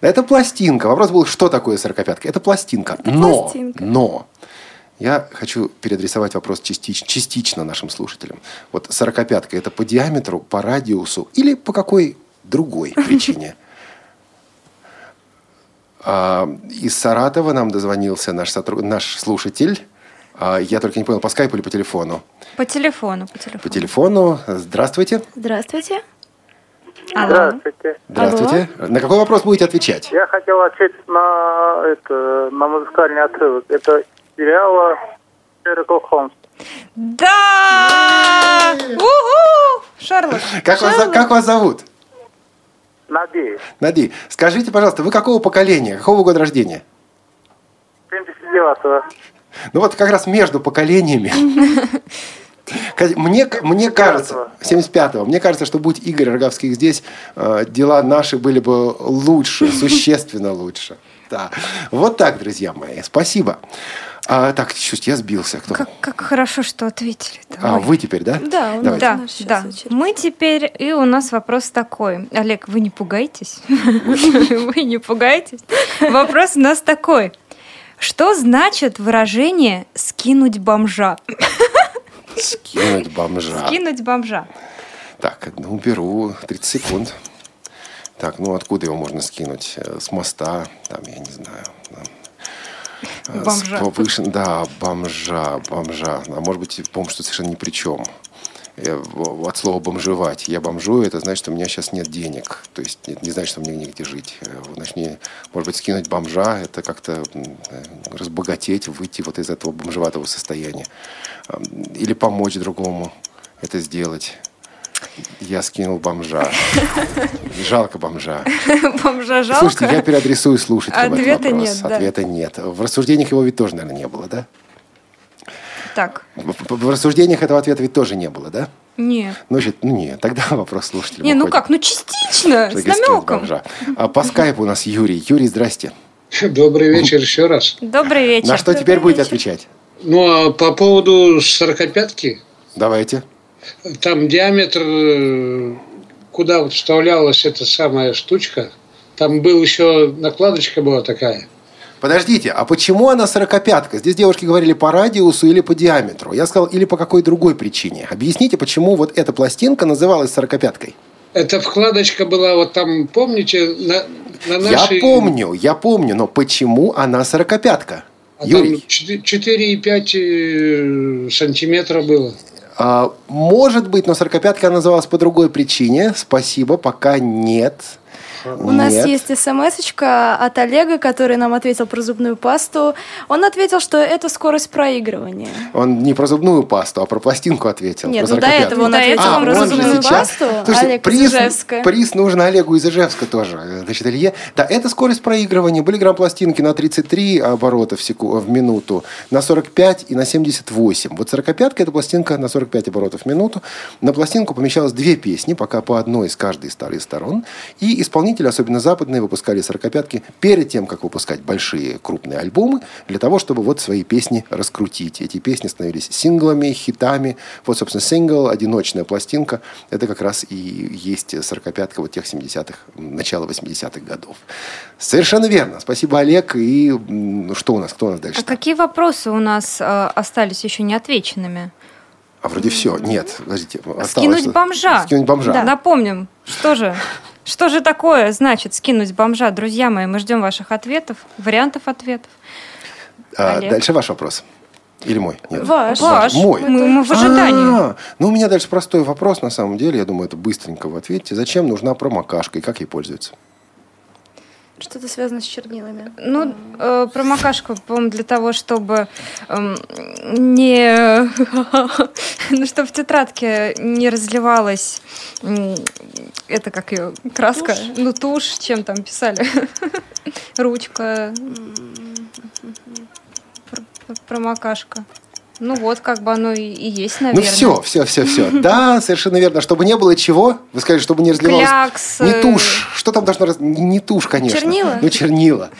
Это пластинка. Вопрос был, что такое сорокопятка? Это пластинка. Это но, пластинка. но я хочу переадресовать вопрос частично, частично нашим слушателям. Вот сорокопятка – это по диаметру, по радиусу или по какой другой причине? Из Саратова нам дозвонился наш, сотруд... наш слушатель. Я только не понял, по скайпу или по телефону? По телефону. По телефону. По телефону. Здравствуйте. Здравствуйте. Здравствуйте. Здравствуйте. Алло. На какой вопрос будете отвечать? Я хотел ответить на, это, на музыкальный отрывок. Это сериал «Шерлок Холмс». Да! У-ху! Шерлок. Как, Шерлок. Вас, как вас зовут? Нади. Нади. Скажите, пожалуйста, вы какого поколения? Какого года рождения? семьдесят девятого. Ну вот как раз между поколениями. Мне, мне кажется, семьдесят пятого, мне кажется, что будь Игорь Роговских здесь, дела наши были бы лучше, существенно лучше. Да. Вот так, друзья мои, спасибо. А, так, чуть я сбился. Кто? Как, как хорошо, что ответили. А, Ой. вы теперь, да? Да, у нас да, да. Мы теперь, и у нас вопрос такой. Олег, вы не пугайтесь? Вы не пугайтесь? Вопрос у нас такой. Что значит выражение «скинуть бомжа»? Скинуть бомжа. Скинуть бомжа. Так, ну, беру тридцать секунд. Так, ну, откуда его можно скинуть? С моста, там, я не знаю. Там, бомжа. Повышен... Да, бомжа, бомжа. А может быть, бомж тут совершенно ни при чем. Я, от слова «бомжевать». Я бомжую, это значит, что у меня сейчас нет денег. То есть, это не значит, что мне негде жить. Значит, мне, может быть, скинуть бомжа – это как-то разбогатеть, выйти вот из этого бомжеватого состояния. Или помочь другому это сделать. Я скинул бомжа. Жалко бомжа. Бомжа жалко? Слушайте, я переадресую слушателям этот вопрос. Ответа нет. В рассуждениях его ведь тоже, наверное, не было, да? Так. В рассуждениях этого ответа ведь тоже не было, да? Нет. Ну, значит, ну нет, тогда вопрос слушателям. Не, ну как, ну частично, с намеком. А по скайпу у нас Юрий. Юрий, здрасте. Добрый вечер еще раз. Добрый вечер. На что теперь будете отвечать? Ну, а по поводу сорокопятки. Давайте. Там диаметр, куда вот вставлялась эта самая штучка, там был еще, накладочка была такая. Подождите, а почему она сорокопятка? Здесь девушки говорили по радиусу или по диаметру. Я сказал, или по какой другой причине. Объясните, почему вот эта пластинка называлась сорокопяткой? Эта вкладочка была вот там, помните? На, на нашей... Я помню, я помню, но почему она сорокопятка? А Юрий. четыре и пять сантиметра было. А, может быть, но сорокопятка называлась по другой причине. Спасибо, пока нет. У Нет. нас есть смс-очка от Олега, который нам ответил про зубную пасту. Он ответил, что это скорость проигрывания. Он не про зубную пасту, а про пластинку ответил. Нет, ну до этого он ответил а, про зубную пасту. Слушайте, Олег приз, из Ижевска. Приз нужен Олегу из Ижевска тоже. Значит, Илье. Да, это скорость проигрывания. Были грамм-пластинки на тридцать три оборота в, секу... в минуту, на сорок пять и на семьдесят восемь. Вот сорокопятка – это пластинка на сорок пять оборотов в минуту. На пластинку помещалось две песни, пока по одной из каждой старой сторон. И исполнение особенно западные, выпускали сорокопятки перед тем, как выпускать большие крупные альбомы, для того, чтобы вот свои песни раскрутить. Эти песни становились синглами, хитами. Вот, собственно, сингл, одиночная пластинка, это как раз и есть сорокопятка вот тех семидесятых, начала восьмидесятых годов. Совершенно верно. Спасибо, Олег. И что у нас? Кто у нас дальше? А какие вопросы у нас э, остались еще неотвеченными? А вроде все. Нет, подождите. Осталось... Скинуть бомжа. Скинуть бомжа. Да. Напомним, что же... Что же такое значит скинуть бомжа? Друзья мои, мы ждем ваших ответов, вариантов ответов. А, дальше ваш вопрос. Или мой? Нет. Ваш. Ваш. Мой. Мы, мы в ожидании. А-а-а. Ну, у меня дальше простой вопрос, на самом деле. Я думаю, это быстренько вы ответите. Зачем нужна промокашка и как ей пользуются? Что-то связано с чернилами. Ну, э, промокашка, по-моему, для того, чтобы э, не... ну, чтобы в тетрадке не разливалась... Э, это как ее? Краска? Тушь? Ну, тушь, чем там писали. Ручка. Промокашка. Ну, вот, как бы оно и есть, наверное. Ну, все, все, все, все. Да, совершенно верно. Чтобы не было чего, вы сказали, чтобы не разливалось... Клякс. Не тушь. Что там должно... Раз... Не тушь, конечно. Чернила? Ну, чернила.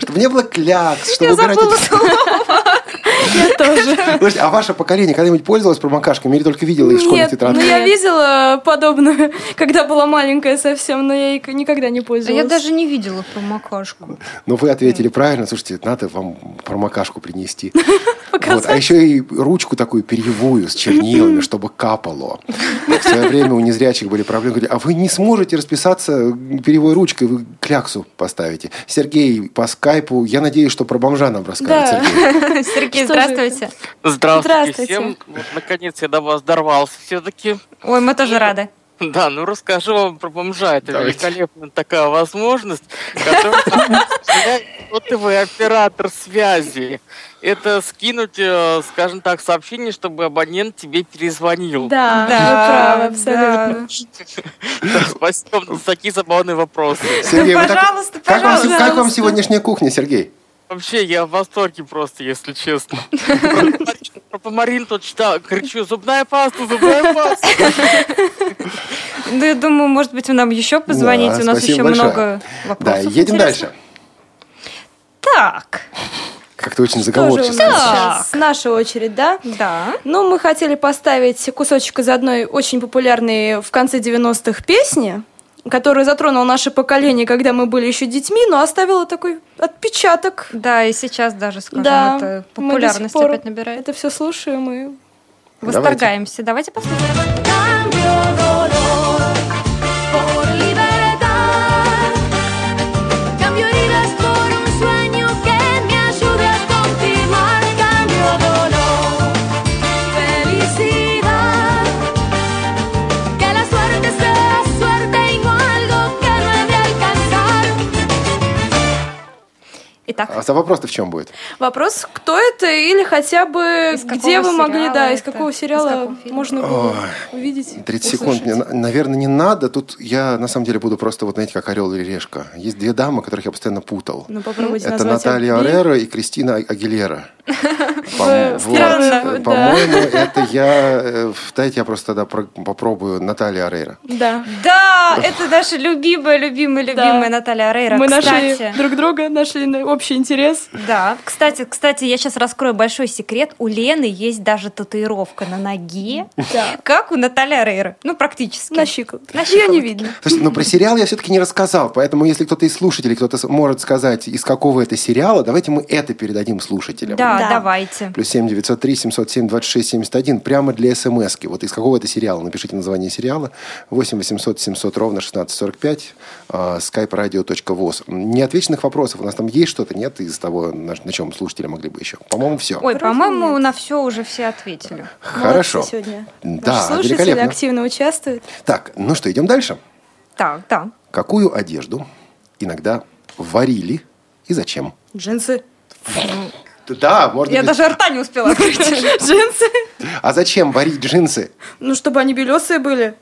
Чтобы не было клякс. Чтобы Я убирать... забыла слово. Я тоже. Слушайте, а ваше поколение когда-нибудь пользовалось промокашками или только видела их в школьных тетрадках? Ну, я видела подобное, когда была маленькая совсем, но я никогда не пользовалась. Я даже не видела промокашку. Ну, вы ответили правильно. Слушайте, надо вам промокашку принести. Вот. А еще и ручку такую перьевую с чернилами, чтобы капало. Но в свое время у незрячих были проблемы. Говорили, а вы не сможете расписаться перьевой ручкой, вы кляксу поставите. Сергей по скайпу. Я надеюсь, что про бомжа нам расскажет. Да. Сергей, здравствуйте. Здравствуйте. Здравствуйте всем. Вот, наконец я до вас дорвался все-таки. Ой, мы тоже рады. Да, ну расскажу вам про бомжа. Это Давайте. Великолепная такая возможность, которую осуществляет сотовый оператор связи. Это скинуть, скажем так, сообщение, чтобы абонент тебе перезвонил. Да, да, вы правы, абсолютно. Спасибо за такие забавные вопросы. Сергей, пожалуйста, пожалуйста. Как вам сегодняшняя кухня, Сергей? Вообще, я в восторге просто, если честно. Про помарин тут читал, кричу, зубная паста, зубная паста. Ну, я думаю, может быть, вы нам еще позвоните, у нас еще много вопросов. Да, едем дальше. Так. Как-то очень заговорчески. Да. Наша очередь, да? Да. Ну, мы хотели поставить кусочек из одной очень популярной в конце девяностых песни, который затронул наше поколение, когда мы были еще детьми, но оставила такой отпечаток. Да, и сейчас даже, скажем, да, это популярность опять набирает. Это все слушаем и восторгаемся. Давайте, Давайте послушаем. Итак. А вопрос-то в чем будет? Вопрос, кто это или хотя бы где вы могли, да, это? Из какого сериала из можно было Ой, увидеть? тридцать услышать. Секунд, наверное, не надо. Тут я, на самом деле, буду просто, вот знаете, как орел или решка. Есть две дамы, которых я постоянно путал. Ну, попробуйте это назвать. Наталья Аррера и Кристина Агилера. По-моему, это я... Дайте я просто тогда попробую Наталью Аррера. Да. Да, это наша любимая, любимая, любимая Наталья Аррера. Мы нашли друг друга, нашли общий интерес. Да. Кстати, кстати, я сейчас раскрою большой секрет. У Лены есть даже татуировка на ноге, как у Натальи Арреры. Ну, практически. На щиколотке. На щиколотке. Её не видно. Но про сериал я все-таки не рассказал. Поэтому, если кто-то из слушателей, кто-то может сказать, из какого это сериала, давайте мы это передадим слушателям. Да. Да, да, давайте. плюс семь девятьсот три семьсот семь двадцать шесть семьдесят один прямо для смс-ки. Вот из какого это сериала? Напишите название сериала. восемь восемьсот семьсот ровно шестнадцать сорок пять skype radio точка voz. Неотвеченных вопросов у нас там есть что-то, нет? Из того, на, на чем слушатели могли бы еще. По-моему, все. Ой, Вроде по-моему, нет. на все уже все ответили. Хорошо. Молодцы сегодня. Да, Ваши слушатели великолепно. Активно участвуют. Так, ну что, идем дальше? Так, да. Какую одежду иногда варили и зачем? Джинсы. Да, можно... Я без... даже рта не успела открыть. Джинсы. А зачем варить джинсы? Ну, чтобы они белесые были.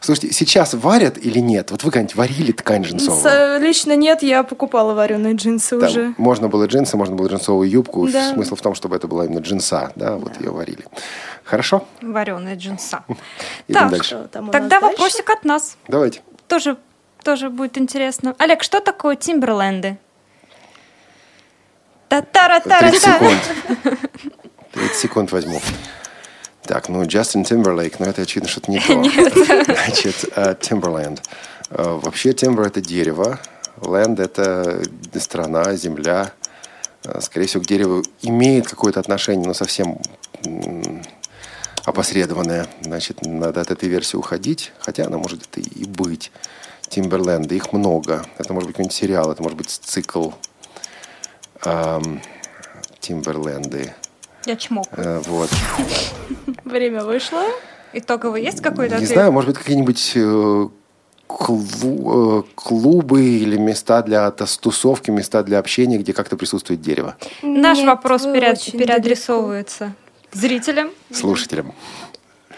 Слушайте, сейчас варят или нет? Вот вы как-нибудь варили ткань джинсовую? С, лично нет, я покупала вареные джинсы да, уже. Можно было джинсы, можно было джинсовую юбку. Да. Смысл в том, чтобы это была именно джинса. Да, да. Вот ее варили. Хорошо? Вареные джинса. Идем дальше. Тогда вопросик от нас. Давайте. Тоже, тоже будет интересно. Олег, что такое Тимберленды? тридцать секунд возьму. Так, ну, Джастин Тимберлейк, но это, очевидно, что-то не то. Нет. Значит, Тимберленд. Uh, uh, вообще, Тимбер – это дерево. Ленд – это страна, земля. Uh, скорее всего, к дереву имеет какое-то отношение, но совсем м- опосредованное. Значит, надо от этой версии уходить, хотя она может это и быть. Тимберленды, их много. Это может быть какой-нибудь сериал, это может быть цикл. Тимберленды. Я чмокаю. Вот. Время вышло. Итоговый есть какой-то ответ? Не знаю, может быть, какие-нибудь клубы или места для тусовки, места для общения, где как-то присутствует дерево. Наш вопрос переадресовывается зрителям. Слушателям.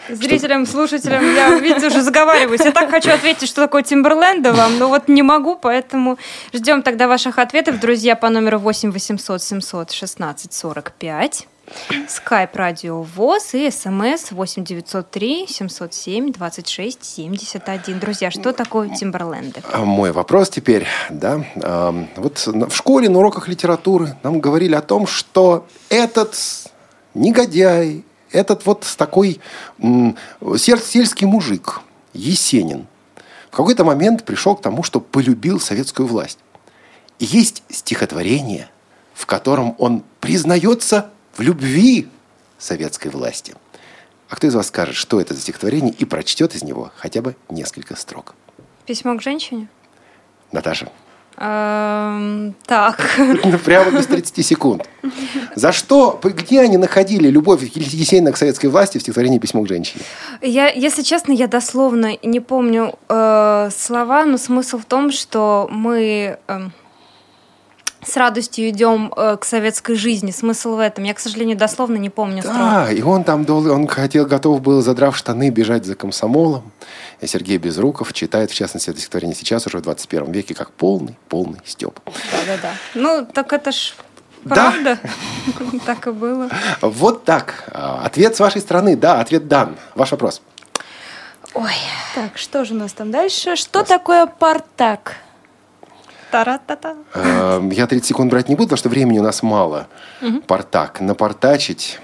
Зрителям, что? Слушателям, я, видите, уже заговариваюсь. Я так хочу ответить, что такое Тимберленды вам, но вот не могу, поэтому ждем тогда ваших ответов, друзья, по номеру восемь восемьсот семьсот шестнадцать сорок пять, Skype Радио ВОС и СМС восемь девятьсот три семьсот семь двадцать шесть семьдесят один. Друзья, что такое Тимберленды? Мой вопрос теперь, да, вот в школе на уроках литературы нам говорили о том, что этот негодяй, этот вот такой м- сельский мужик, Есенин, в какой-то момент пришел к тому, что полюбил советскую власть. И есть стихотворение, в котором он признается в любви советской власти. А кто из вас скажет, что это за стихотворение, и прочтет из него хотя бы несколько строк? Письмо к женщине? Наташа. Так. Прямо без тридцати секунд. За что, где они находили любовь Есенина к советской власти в стихотворении «Письмо к женщине»? Я, если честно, я дословно не помню э, слова, но смысл в том, что мы... Э, с радостью идем э, к советской жизни. Смысл в этом. Я, к сожалению, дословно не помню. Да, строк. И он там дол... он хотел, готов был, задрав штаны, бежать за комсомолом. И Сергей Безруков читает, в частности, это стихотворение сейчас, уже в двадцать первом веке, как полный, полный стёб. Да-да-да. Ну, так это ж правда. Так и было. Вот так. Ответ с вашей стороны. Да, ответ дан. Ваш вопрос. Ой. Так, что же у нас там дальше? Что такое «Партак»? Я тридцать секунд брать не буду, потому что времени у нас мало. Угу. Партак. Напортачить.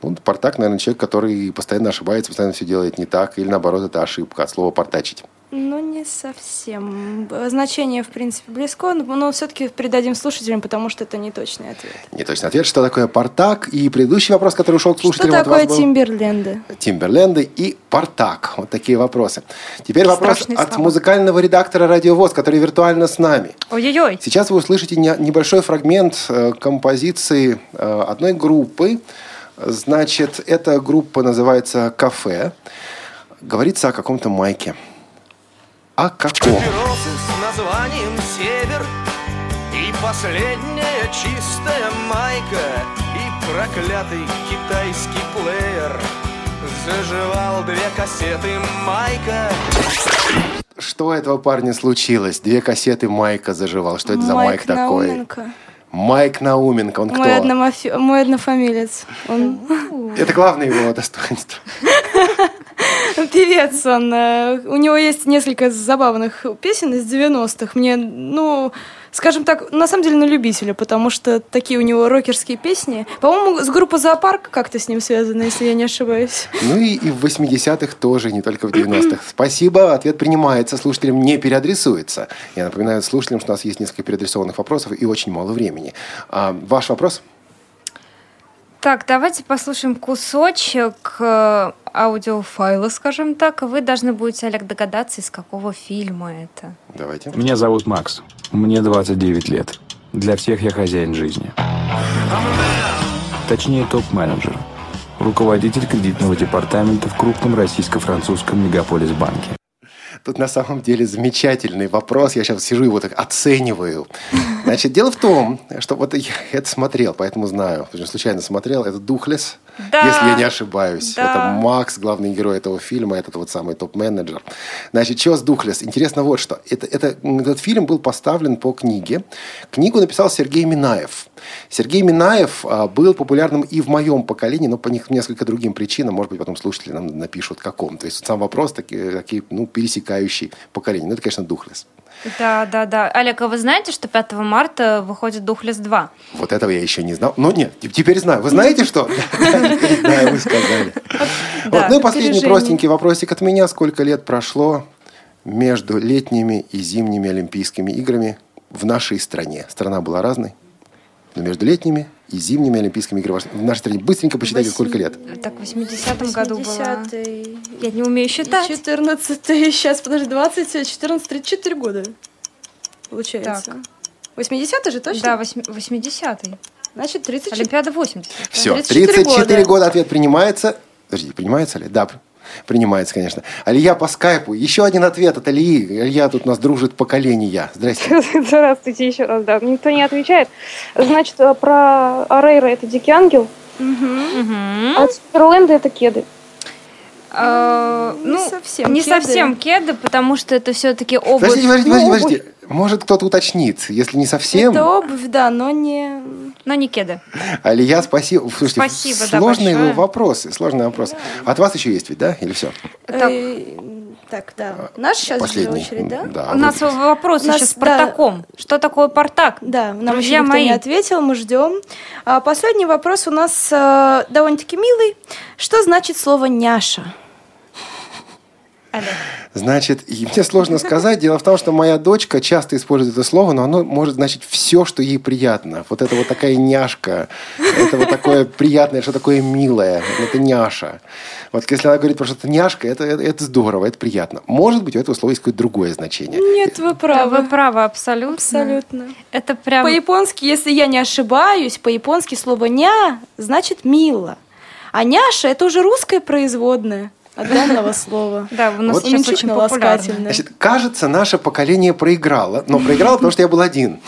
Ну, Партак, наверное, человек, который постоянно ошибается, постоянно все делает не так. Или, наоборот, это ошибка от слова «портачить». Ну, не совсем. Значение, в принципе, близко, но все-таки передадим слушателям, потому что это не точный ответ. Не точный ответ. Что такое «Партак»? И предыдущий вопрос, который ушел к слушателям от вас был... Что такое Тимберленды? Тимберленды и «Партак». Вот такие вопросы. Теперь вопрос от музыкального редактора «Радио ВОС», который виртуально с нами. Ой-ой-ой. Сейчас вы услышите небольшой фрагмент композиции одной группы. Значит, эта группа называется «Кафе». Говорится о каком-то Майке. О каком? Папиросы с названием «Север», и последняя чистая майка, и проклятый китайский плеер заживал две кассеты Майка. Что у этого парня случилось? Две кассеты Майка заживал. Что это Майк за Майк такой? Науменко. Майк Науменко, он кто? Мой, одномафи... Мой однофамилец. Он... Это главное его достоинство. Певец он. У него есть несколько забавных песен из девяностых. Мне, ну, скажем так, на самом деле на любителя, потому что такие у него рокерские песни. По-моему, группа «Зоопарк» как-то с ним связана, если я не ошибаюсь. Ну и, и в восьмидесятых тоже, не только в девяностых. Спасибо, ответ принимается, слушателям не переадресуется. Я напоминаю слушателям, что у нас есть несколько переадресованных вопросов и очень мало времени. А, ваш вопрос? Так, давайте послушаем кусочек аудиофайла, скажем так. Вы должны будете, Олег, догадаться, из какого фильма это. Давайте. Меня зовут Макс. Мне двадцать девять лет. Для всех я хозяин жизни. Точнее, топ-менеджер. Руководитель кредитного департамента в крупном российско-французском мегаполис-банке. Тут на самом деле замечательный вопрос. Я сейчас сижу его так оцениваю. Значит, дело в том, что вот я это смотрел, поэтому знаю. Случайно смотрел. Это «Духлес», да, если я не ошибаюсь. Да. Это Макс, главный герой этого фильма, этот вот самый топ-менеджер. Значит, что с «Духлес»? Интересно вот что. Это, это, этот фильм был поставлен по книге. Книгу написал Сергей Минаев. Сергей Минаев был популярным и в моем поколении, но по несколько другим причинам. Может быть, потом слушатели нам напишут, каком. То есть, сам вопрос такие, такие ну, пересекаются. Поколение. Ну, это, конечно, «Духлес». Да, да, да. Олег, а вы знаете, что пятого марта выходит «Духлес два»? Вот этого я еще не знал. Но нет, теперь знаю. Вы знаете, что? Да, вы сказали. Ну и последний простенький вопросик от меня. Сколько лет прошло между летними и зимними Олимпийскими играми в нашей стране? Страна была разной, но между летними и зимними Олимпийскими играми в нашей стране. Быстренько посчитайте, сколько лет. Так, в восьмидесятом году было. Я не умею считать. четырнадцатый, сейчас, подожди, двадцать, четырнадцать, тридцать четыре года. Получается. восьмидесятый же точно? Да, восьмидесятый. Значит, тридцать четыре. Олимпиада восемьдесят. Все, тридцать четыре года. Ответ принимается. Подожди, принимается ли? Да, принимается, конечно. Алия по скайпу. Еще один ответ от Алии. Алия тут нас дружит поколения. Здрасте. Здравствуйте еще раз, да. Никто не отвечает. Значит, про Аррера это «Дикий ангел», а от «Суперленда» это «Кеды». Ну, не совсем «Кеды», потому что это все-таки обувь. Подожди, подожди, подожди. Может, кто-то уточнит, если не совсем. Это обувь, да, но не, но не «Кеды». Алия, спасибо. Слушайте, спасибо, сложные да, вопросы, сложные вопросы. Да. От вас еще есть ведь, да, или все? Так, так да. Наш сейчас последний. В очередь, да? Да, у нас вопрос сейчас с «Партаком». Да. Что такое «Партак»? Да, нам друзья еще мои не ответил, мы ждем. А последний вопрос у нас а, довольно-таки милый. Что значит слово «няша»? Значит, мне сложно сказать. Дело в том, что моя дочка часто использует это слово, но оно может значить все, что ей приятно. Вот это вот такая няшка, это вот такое приятное, что такое милое. Это няша. Вот если она говорит про что-то няшка, это, это, это здорово, это приятно. Может быть, у этого слова есть какое-то другое значение. Нет, вы правы. Да, вы правы, абсолютно. абсолютно. Это прям... По-японски, если я не ошибаюсь, по-японски слово «ня» значит «мило». А «няша» – это уже русское производное от данного слова. Да, у нас вот сейчас очень популярно. Значит, кажется, наше поколение проиграло. Но проиграло, потому что я был один.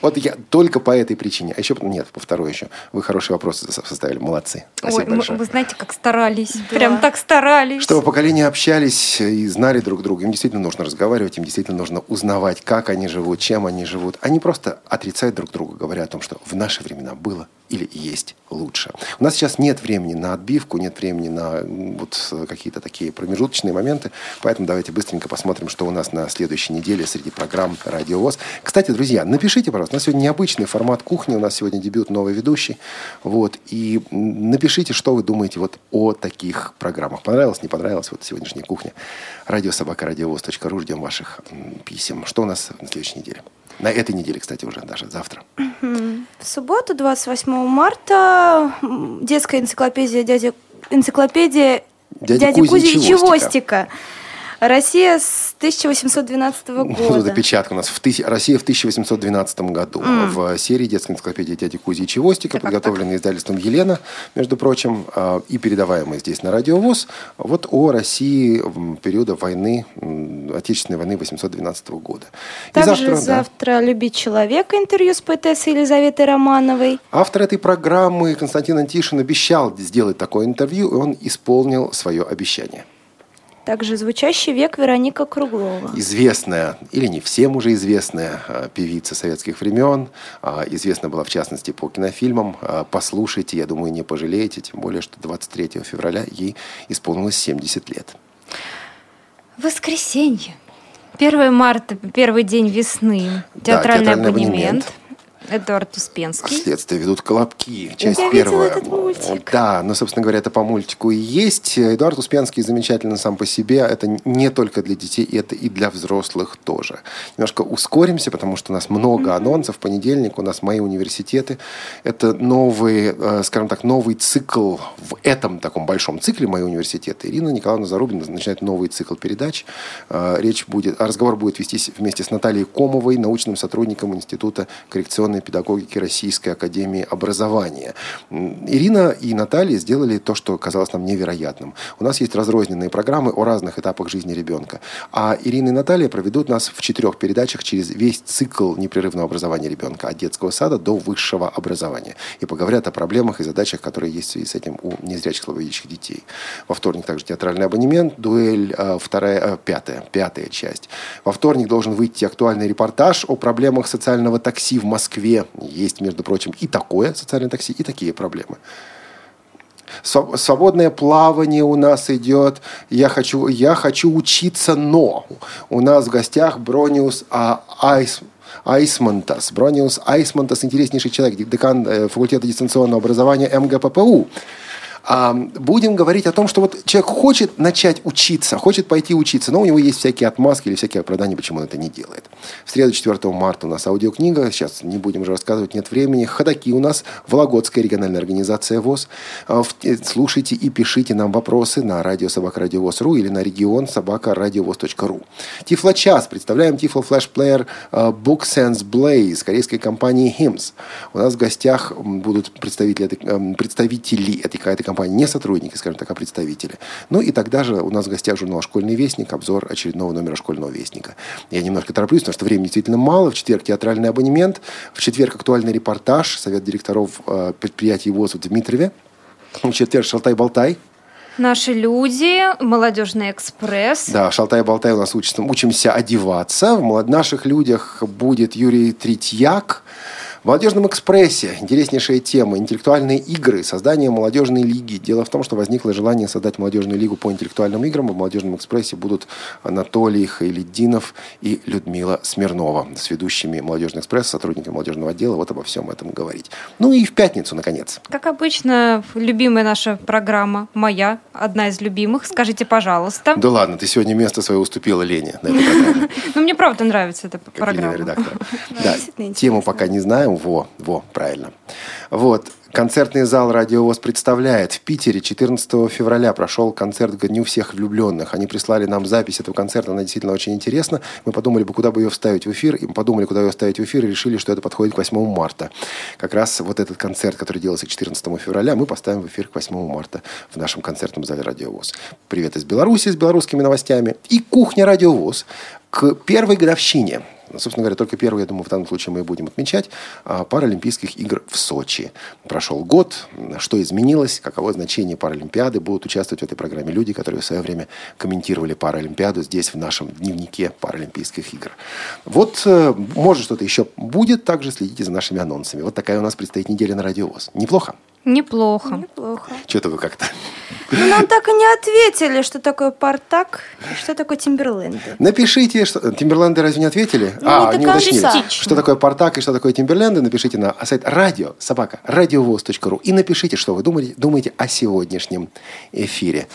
Вот я только по этой причине. А еще... Нет, по второй еще. Вы хорошие вопросы составили. Молодцы. Спасибо. Ой, большое. Вы знаете, как старались. Да. Прям так старались. Чтобы поколения общались и знали друг друга. Им действительно нужно разговаривать. Им действительно нужно узнавать, как они живут, чем они живут. Они просто отрицают друг друга, говоря о том, что в наши времена было или есть лучше. У нас сейчас нет времени на отбивку, нет времени на вот какие-то такие промежуточные моменты. Поэтому давайте быстренько посмотрим, что у нас на следующей неделе среди программ «Радио ВОС». Кстати, друзья, напишите, пожалуйста, у нас сегодня необычный формат кухни. У нас сегодня дебют новый ведущий. Вот. И напишите, что вы думаете вот о таких программах. Понравилось, не понравилось? Вот сегодняшняя кухня. радио собака радиовос точка ру. Ждем ваших писем. Что у нас на следующей неделе? На этой неделе, кстати, уже даже завтра. В субботу, двадцать восьмого марта, детская энциклопедия дяди, энциклопедия дяди, дяди Кузи и Чевостика. Россия с тысяча восемьсот двенадцатого года. Вот запечатка у нас. В тысяч... Россия в тысяча восемьсот двенадцатом году. Mm. В серии детской энциклопедии «Дяди Кузи и Чевостика», подготовленной издательством «Елена», между прочим, и передаваемой здесь на Радио ВОС, вот о России периода войны, Отечественной войны восемьсот двенадцатого года. Также и завтра, завтра да. «Любить человека» интервью с поэтессой Елизаветой Романовой. Автор этой программы Константин Антишин обещал сделать такое интервью, и он исполнил свое обещание. Также «Звучащий век» Вероника Круглова. Известная, или не всем уже известная, певица советских времен. Известна была, в частности, по кинофильмам. Послушайте, я думаю, не пожалеете. Тем более, что двадцать третьего февраля ей исполнилось семьдесят лет. «Воскресенье». первого марта, первый день весны. Театральный, да, театральный абонемент. абонемент. Эдуард Успенский. Следствие ведут колобки. Часть я первая. Этот мультик. Да, но, собственно говоря, это по мультику и есть. Эдуард Успенский замечательно сам по себе. Это не только для детей, это и для взрослых тоже. Немножко ускоримся, потому что у нас много mm-hmm. анонсов. В понедельник у нас мои университеты. Это новый, скажем так, новый цикл. В этом таком большом цикле мои университеты Ирина Николаевна Зарубина начинает новый цикл передач. Речь будет, разговор будет вестись вместе с Натальей Комовой, научным сотрудником Института коррекционной педагогики Российской академии образования. Ирина и Наталья сделали то, что казалось нам невероятным. У нас есть разрозненные программы о разных этапах жизни ребенка. А Ирина и Наталья проведут нас в четырех передачах через весь цикл непрерывного образования ребенка от детского сада до высшего образования. И поговорят о проблемах и задачах, которые есть в связи с этим у незрячих слабовидящих детей. Во вторник также театральный абонемент, дуэль, вторая, пятая, пятая часть. Во вторник должен выйти актуальный репортаж о проблемах социального такси в Москве. Есть, между прочим, и такое социальное такси, и такие проблемы. Свободное плавание у нас идет. Я хочу, я хочу учиться, но у нас в гостях Брониус Айсмантас. Айсмантас. Брониус Айсмантас – интереснейший человек, декан факультета дистанционного образования эм гэ пэ пэ у. Будем говорить о том, что вот человек хочет начать учиться, хочет пойти учиться, но у него есть всякие отмазки или всякие оправдания, почему он это не делает. В среду, четвёртого марта, у нас аудиокнига. Сейчас не будем уже рассказывать, нет времени. Ходоки у нас, Вологодская региональная организация ВОС. Слушайте и пишите нам вопросы на радио собака радио вос точка ру или на регион собака радио вос точка ру. Тифло-час. Представляем Тифло-флэш-плеер BookSense Blaze корейской компании эйч ай эм эс. У нас в гостях будут представители этой, представители этой компании, компании, не сотрудники, скажем так, а представители. Ну и тогда же у нас в гостях журнал «Школьный вестник», обзор очередного номера «Школьного вестника». Я немножко тороплюсь, потому что времени действительно мало. В четверг театральный абонемент, в четверг актуальный репортаж, совет директоров э, предприятий ВОЗ в Дмитрове, в четверг «Шалтай-болтай». Наши люди, молодежный экспресс. Да, «Шалтай-болтай» у нас учится, учимся одеваться. В наших людях будет Юрий Третьяк. В «Молодежном экспрессе» интереснейшая тема – интеллектуальные игры, создание молодежной лиги. Дело в том, что возникло желание создать молодежную лигу по интеллектуальным играм. В «Молодежном экспрессе» будут Анатолий Хайлетдинов и Людмила Смирнова с ведущими «Молодежного экспресса», сотрудниками молодежного отдела. Вот обо всем этом говорить. Ну и в пятницу, наконец. Как обычно, любимая наша программа, моя, одна из любимых. Скажите, пожалуйста. Да ладно, ты сегодня место свое уступила Лене на этой программе. Ну, мне правда нравится эта программа. Да, тему пока не знаем. Во, во, правильно. Вот. Концертный зал «Радио ВОС» представляет. В Питере четырнадцатого февраля прошел концерт «Ко дню всех влюбленных». Они прислали нам запись этого концерта, она действительно очень интересна. Мы подумали бы, куда бы ее вставить в эфир, и мы подумали, куда ее вставить в эфир, и решили, что это подходит к восьмому марта. Как раз вот этот концерт, который делался к четырнадцатому февраля, мы поставим в эфир к восьмому марта в нашем концертном зале «Радио ВОС». Привет из Беларуси, с белорусскими новостями. И «Кухня Радио ВОС» к первой годовщине. Собственно говоря, только первый, я думаю, в данном случае мы будем отмечать Паралимпийских игр в Сочи. Прошел год, что изменилось, каково значение Паралимпиады. Будут участвовать в этой программе люди, которые в свое время комментировали Паралимпиаду здесь, в нашем дневнике Паралимпийских игр. Вот, может, что-то еще будет. Также следите за нашими анонсами. Вот такая у нас предстоит неделя на Радио ВОС. Неплохо? Неплохо. Неплохо. Что-то вы как-то... Ну, нам так и не ответили, что такое «Партак» и что такое «Тимберленды». Напишите, что... «Тимберленды» разве не ответили? Ну, а, не уточнили. Что такое «Партак» и что такое «Тимберленды», напишите на сайт радио собака радиовос точка ру и напишите, что вы думаете, думаете о сегодняшнем эфире.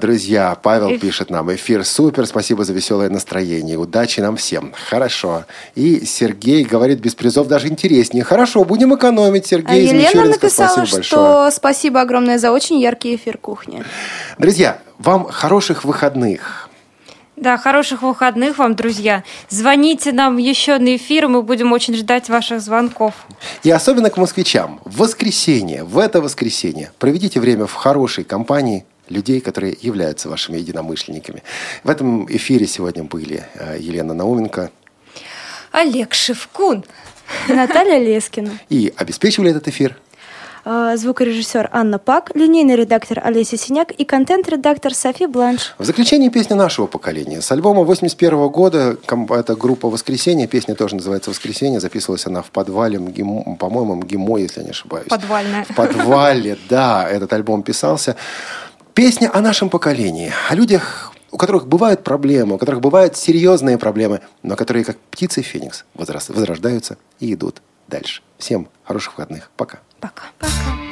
Друзья, Павел Эф... пишет нам: эфир супер, спасибо за веселое настроение. Удачи нам всем. Хорошо. И Сергей говорит: без призов даже интереснее. Хорошо, будем экономить, Сергей. А Елена написала, спасибо что большое. Спасибо огромное за очень яркий эфир кухни. Друзья, вам хороших выходных. Да, хороших выходных вам, друзья. Звоните нам еще на эфир, мы будем очень ждать ваших звонков. И особенно к москвичам. В воскресенье, в это воскресенье, проведите время в хорошей компании людей, которые являются вашими единомышленниками. В этом эфире сегодня были Елена Науменко, Олег Шевкун, Наталья Лескина. И обеспечивали этот эфир звукорежиссер Анна Пак, линейный редактор Олеся Синяк и контент-редактор Софи Бланш. В заключение песня нашего поколения. С альбома восемьдесят первого года, это группа «Воскресенье», песня тоже называется «Воскресенье», записывалась она в подвале, МГИМО, по-моему, МГИМО, если я не ошибаюсь. Подвальная. В подвале, да, этот альбом писался. Песня о нашем поколении, о людях, у которых бывают проблемы, у которых бывают серьезные проблемы, но которые, как птицы Феникс, возрождаются и идут дальше. Всем хороших выходных. Пока. Пока. Пока.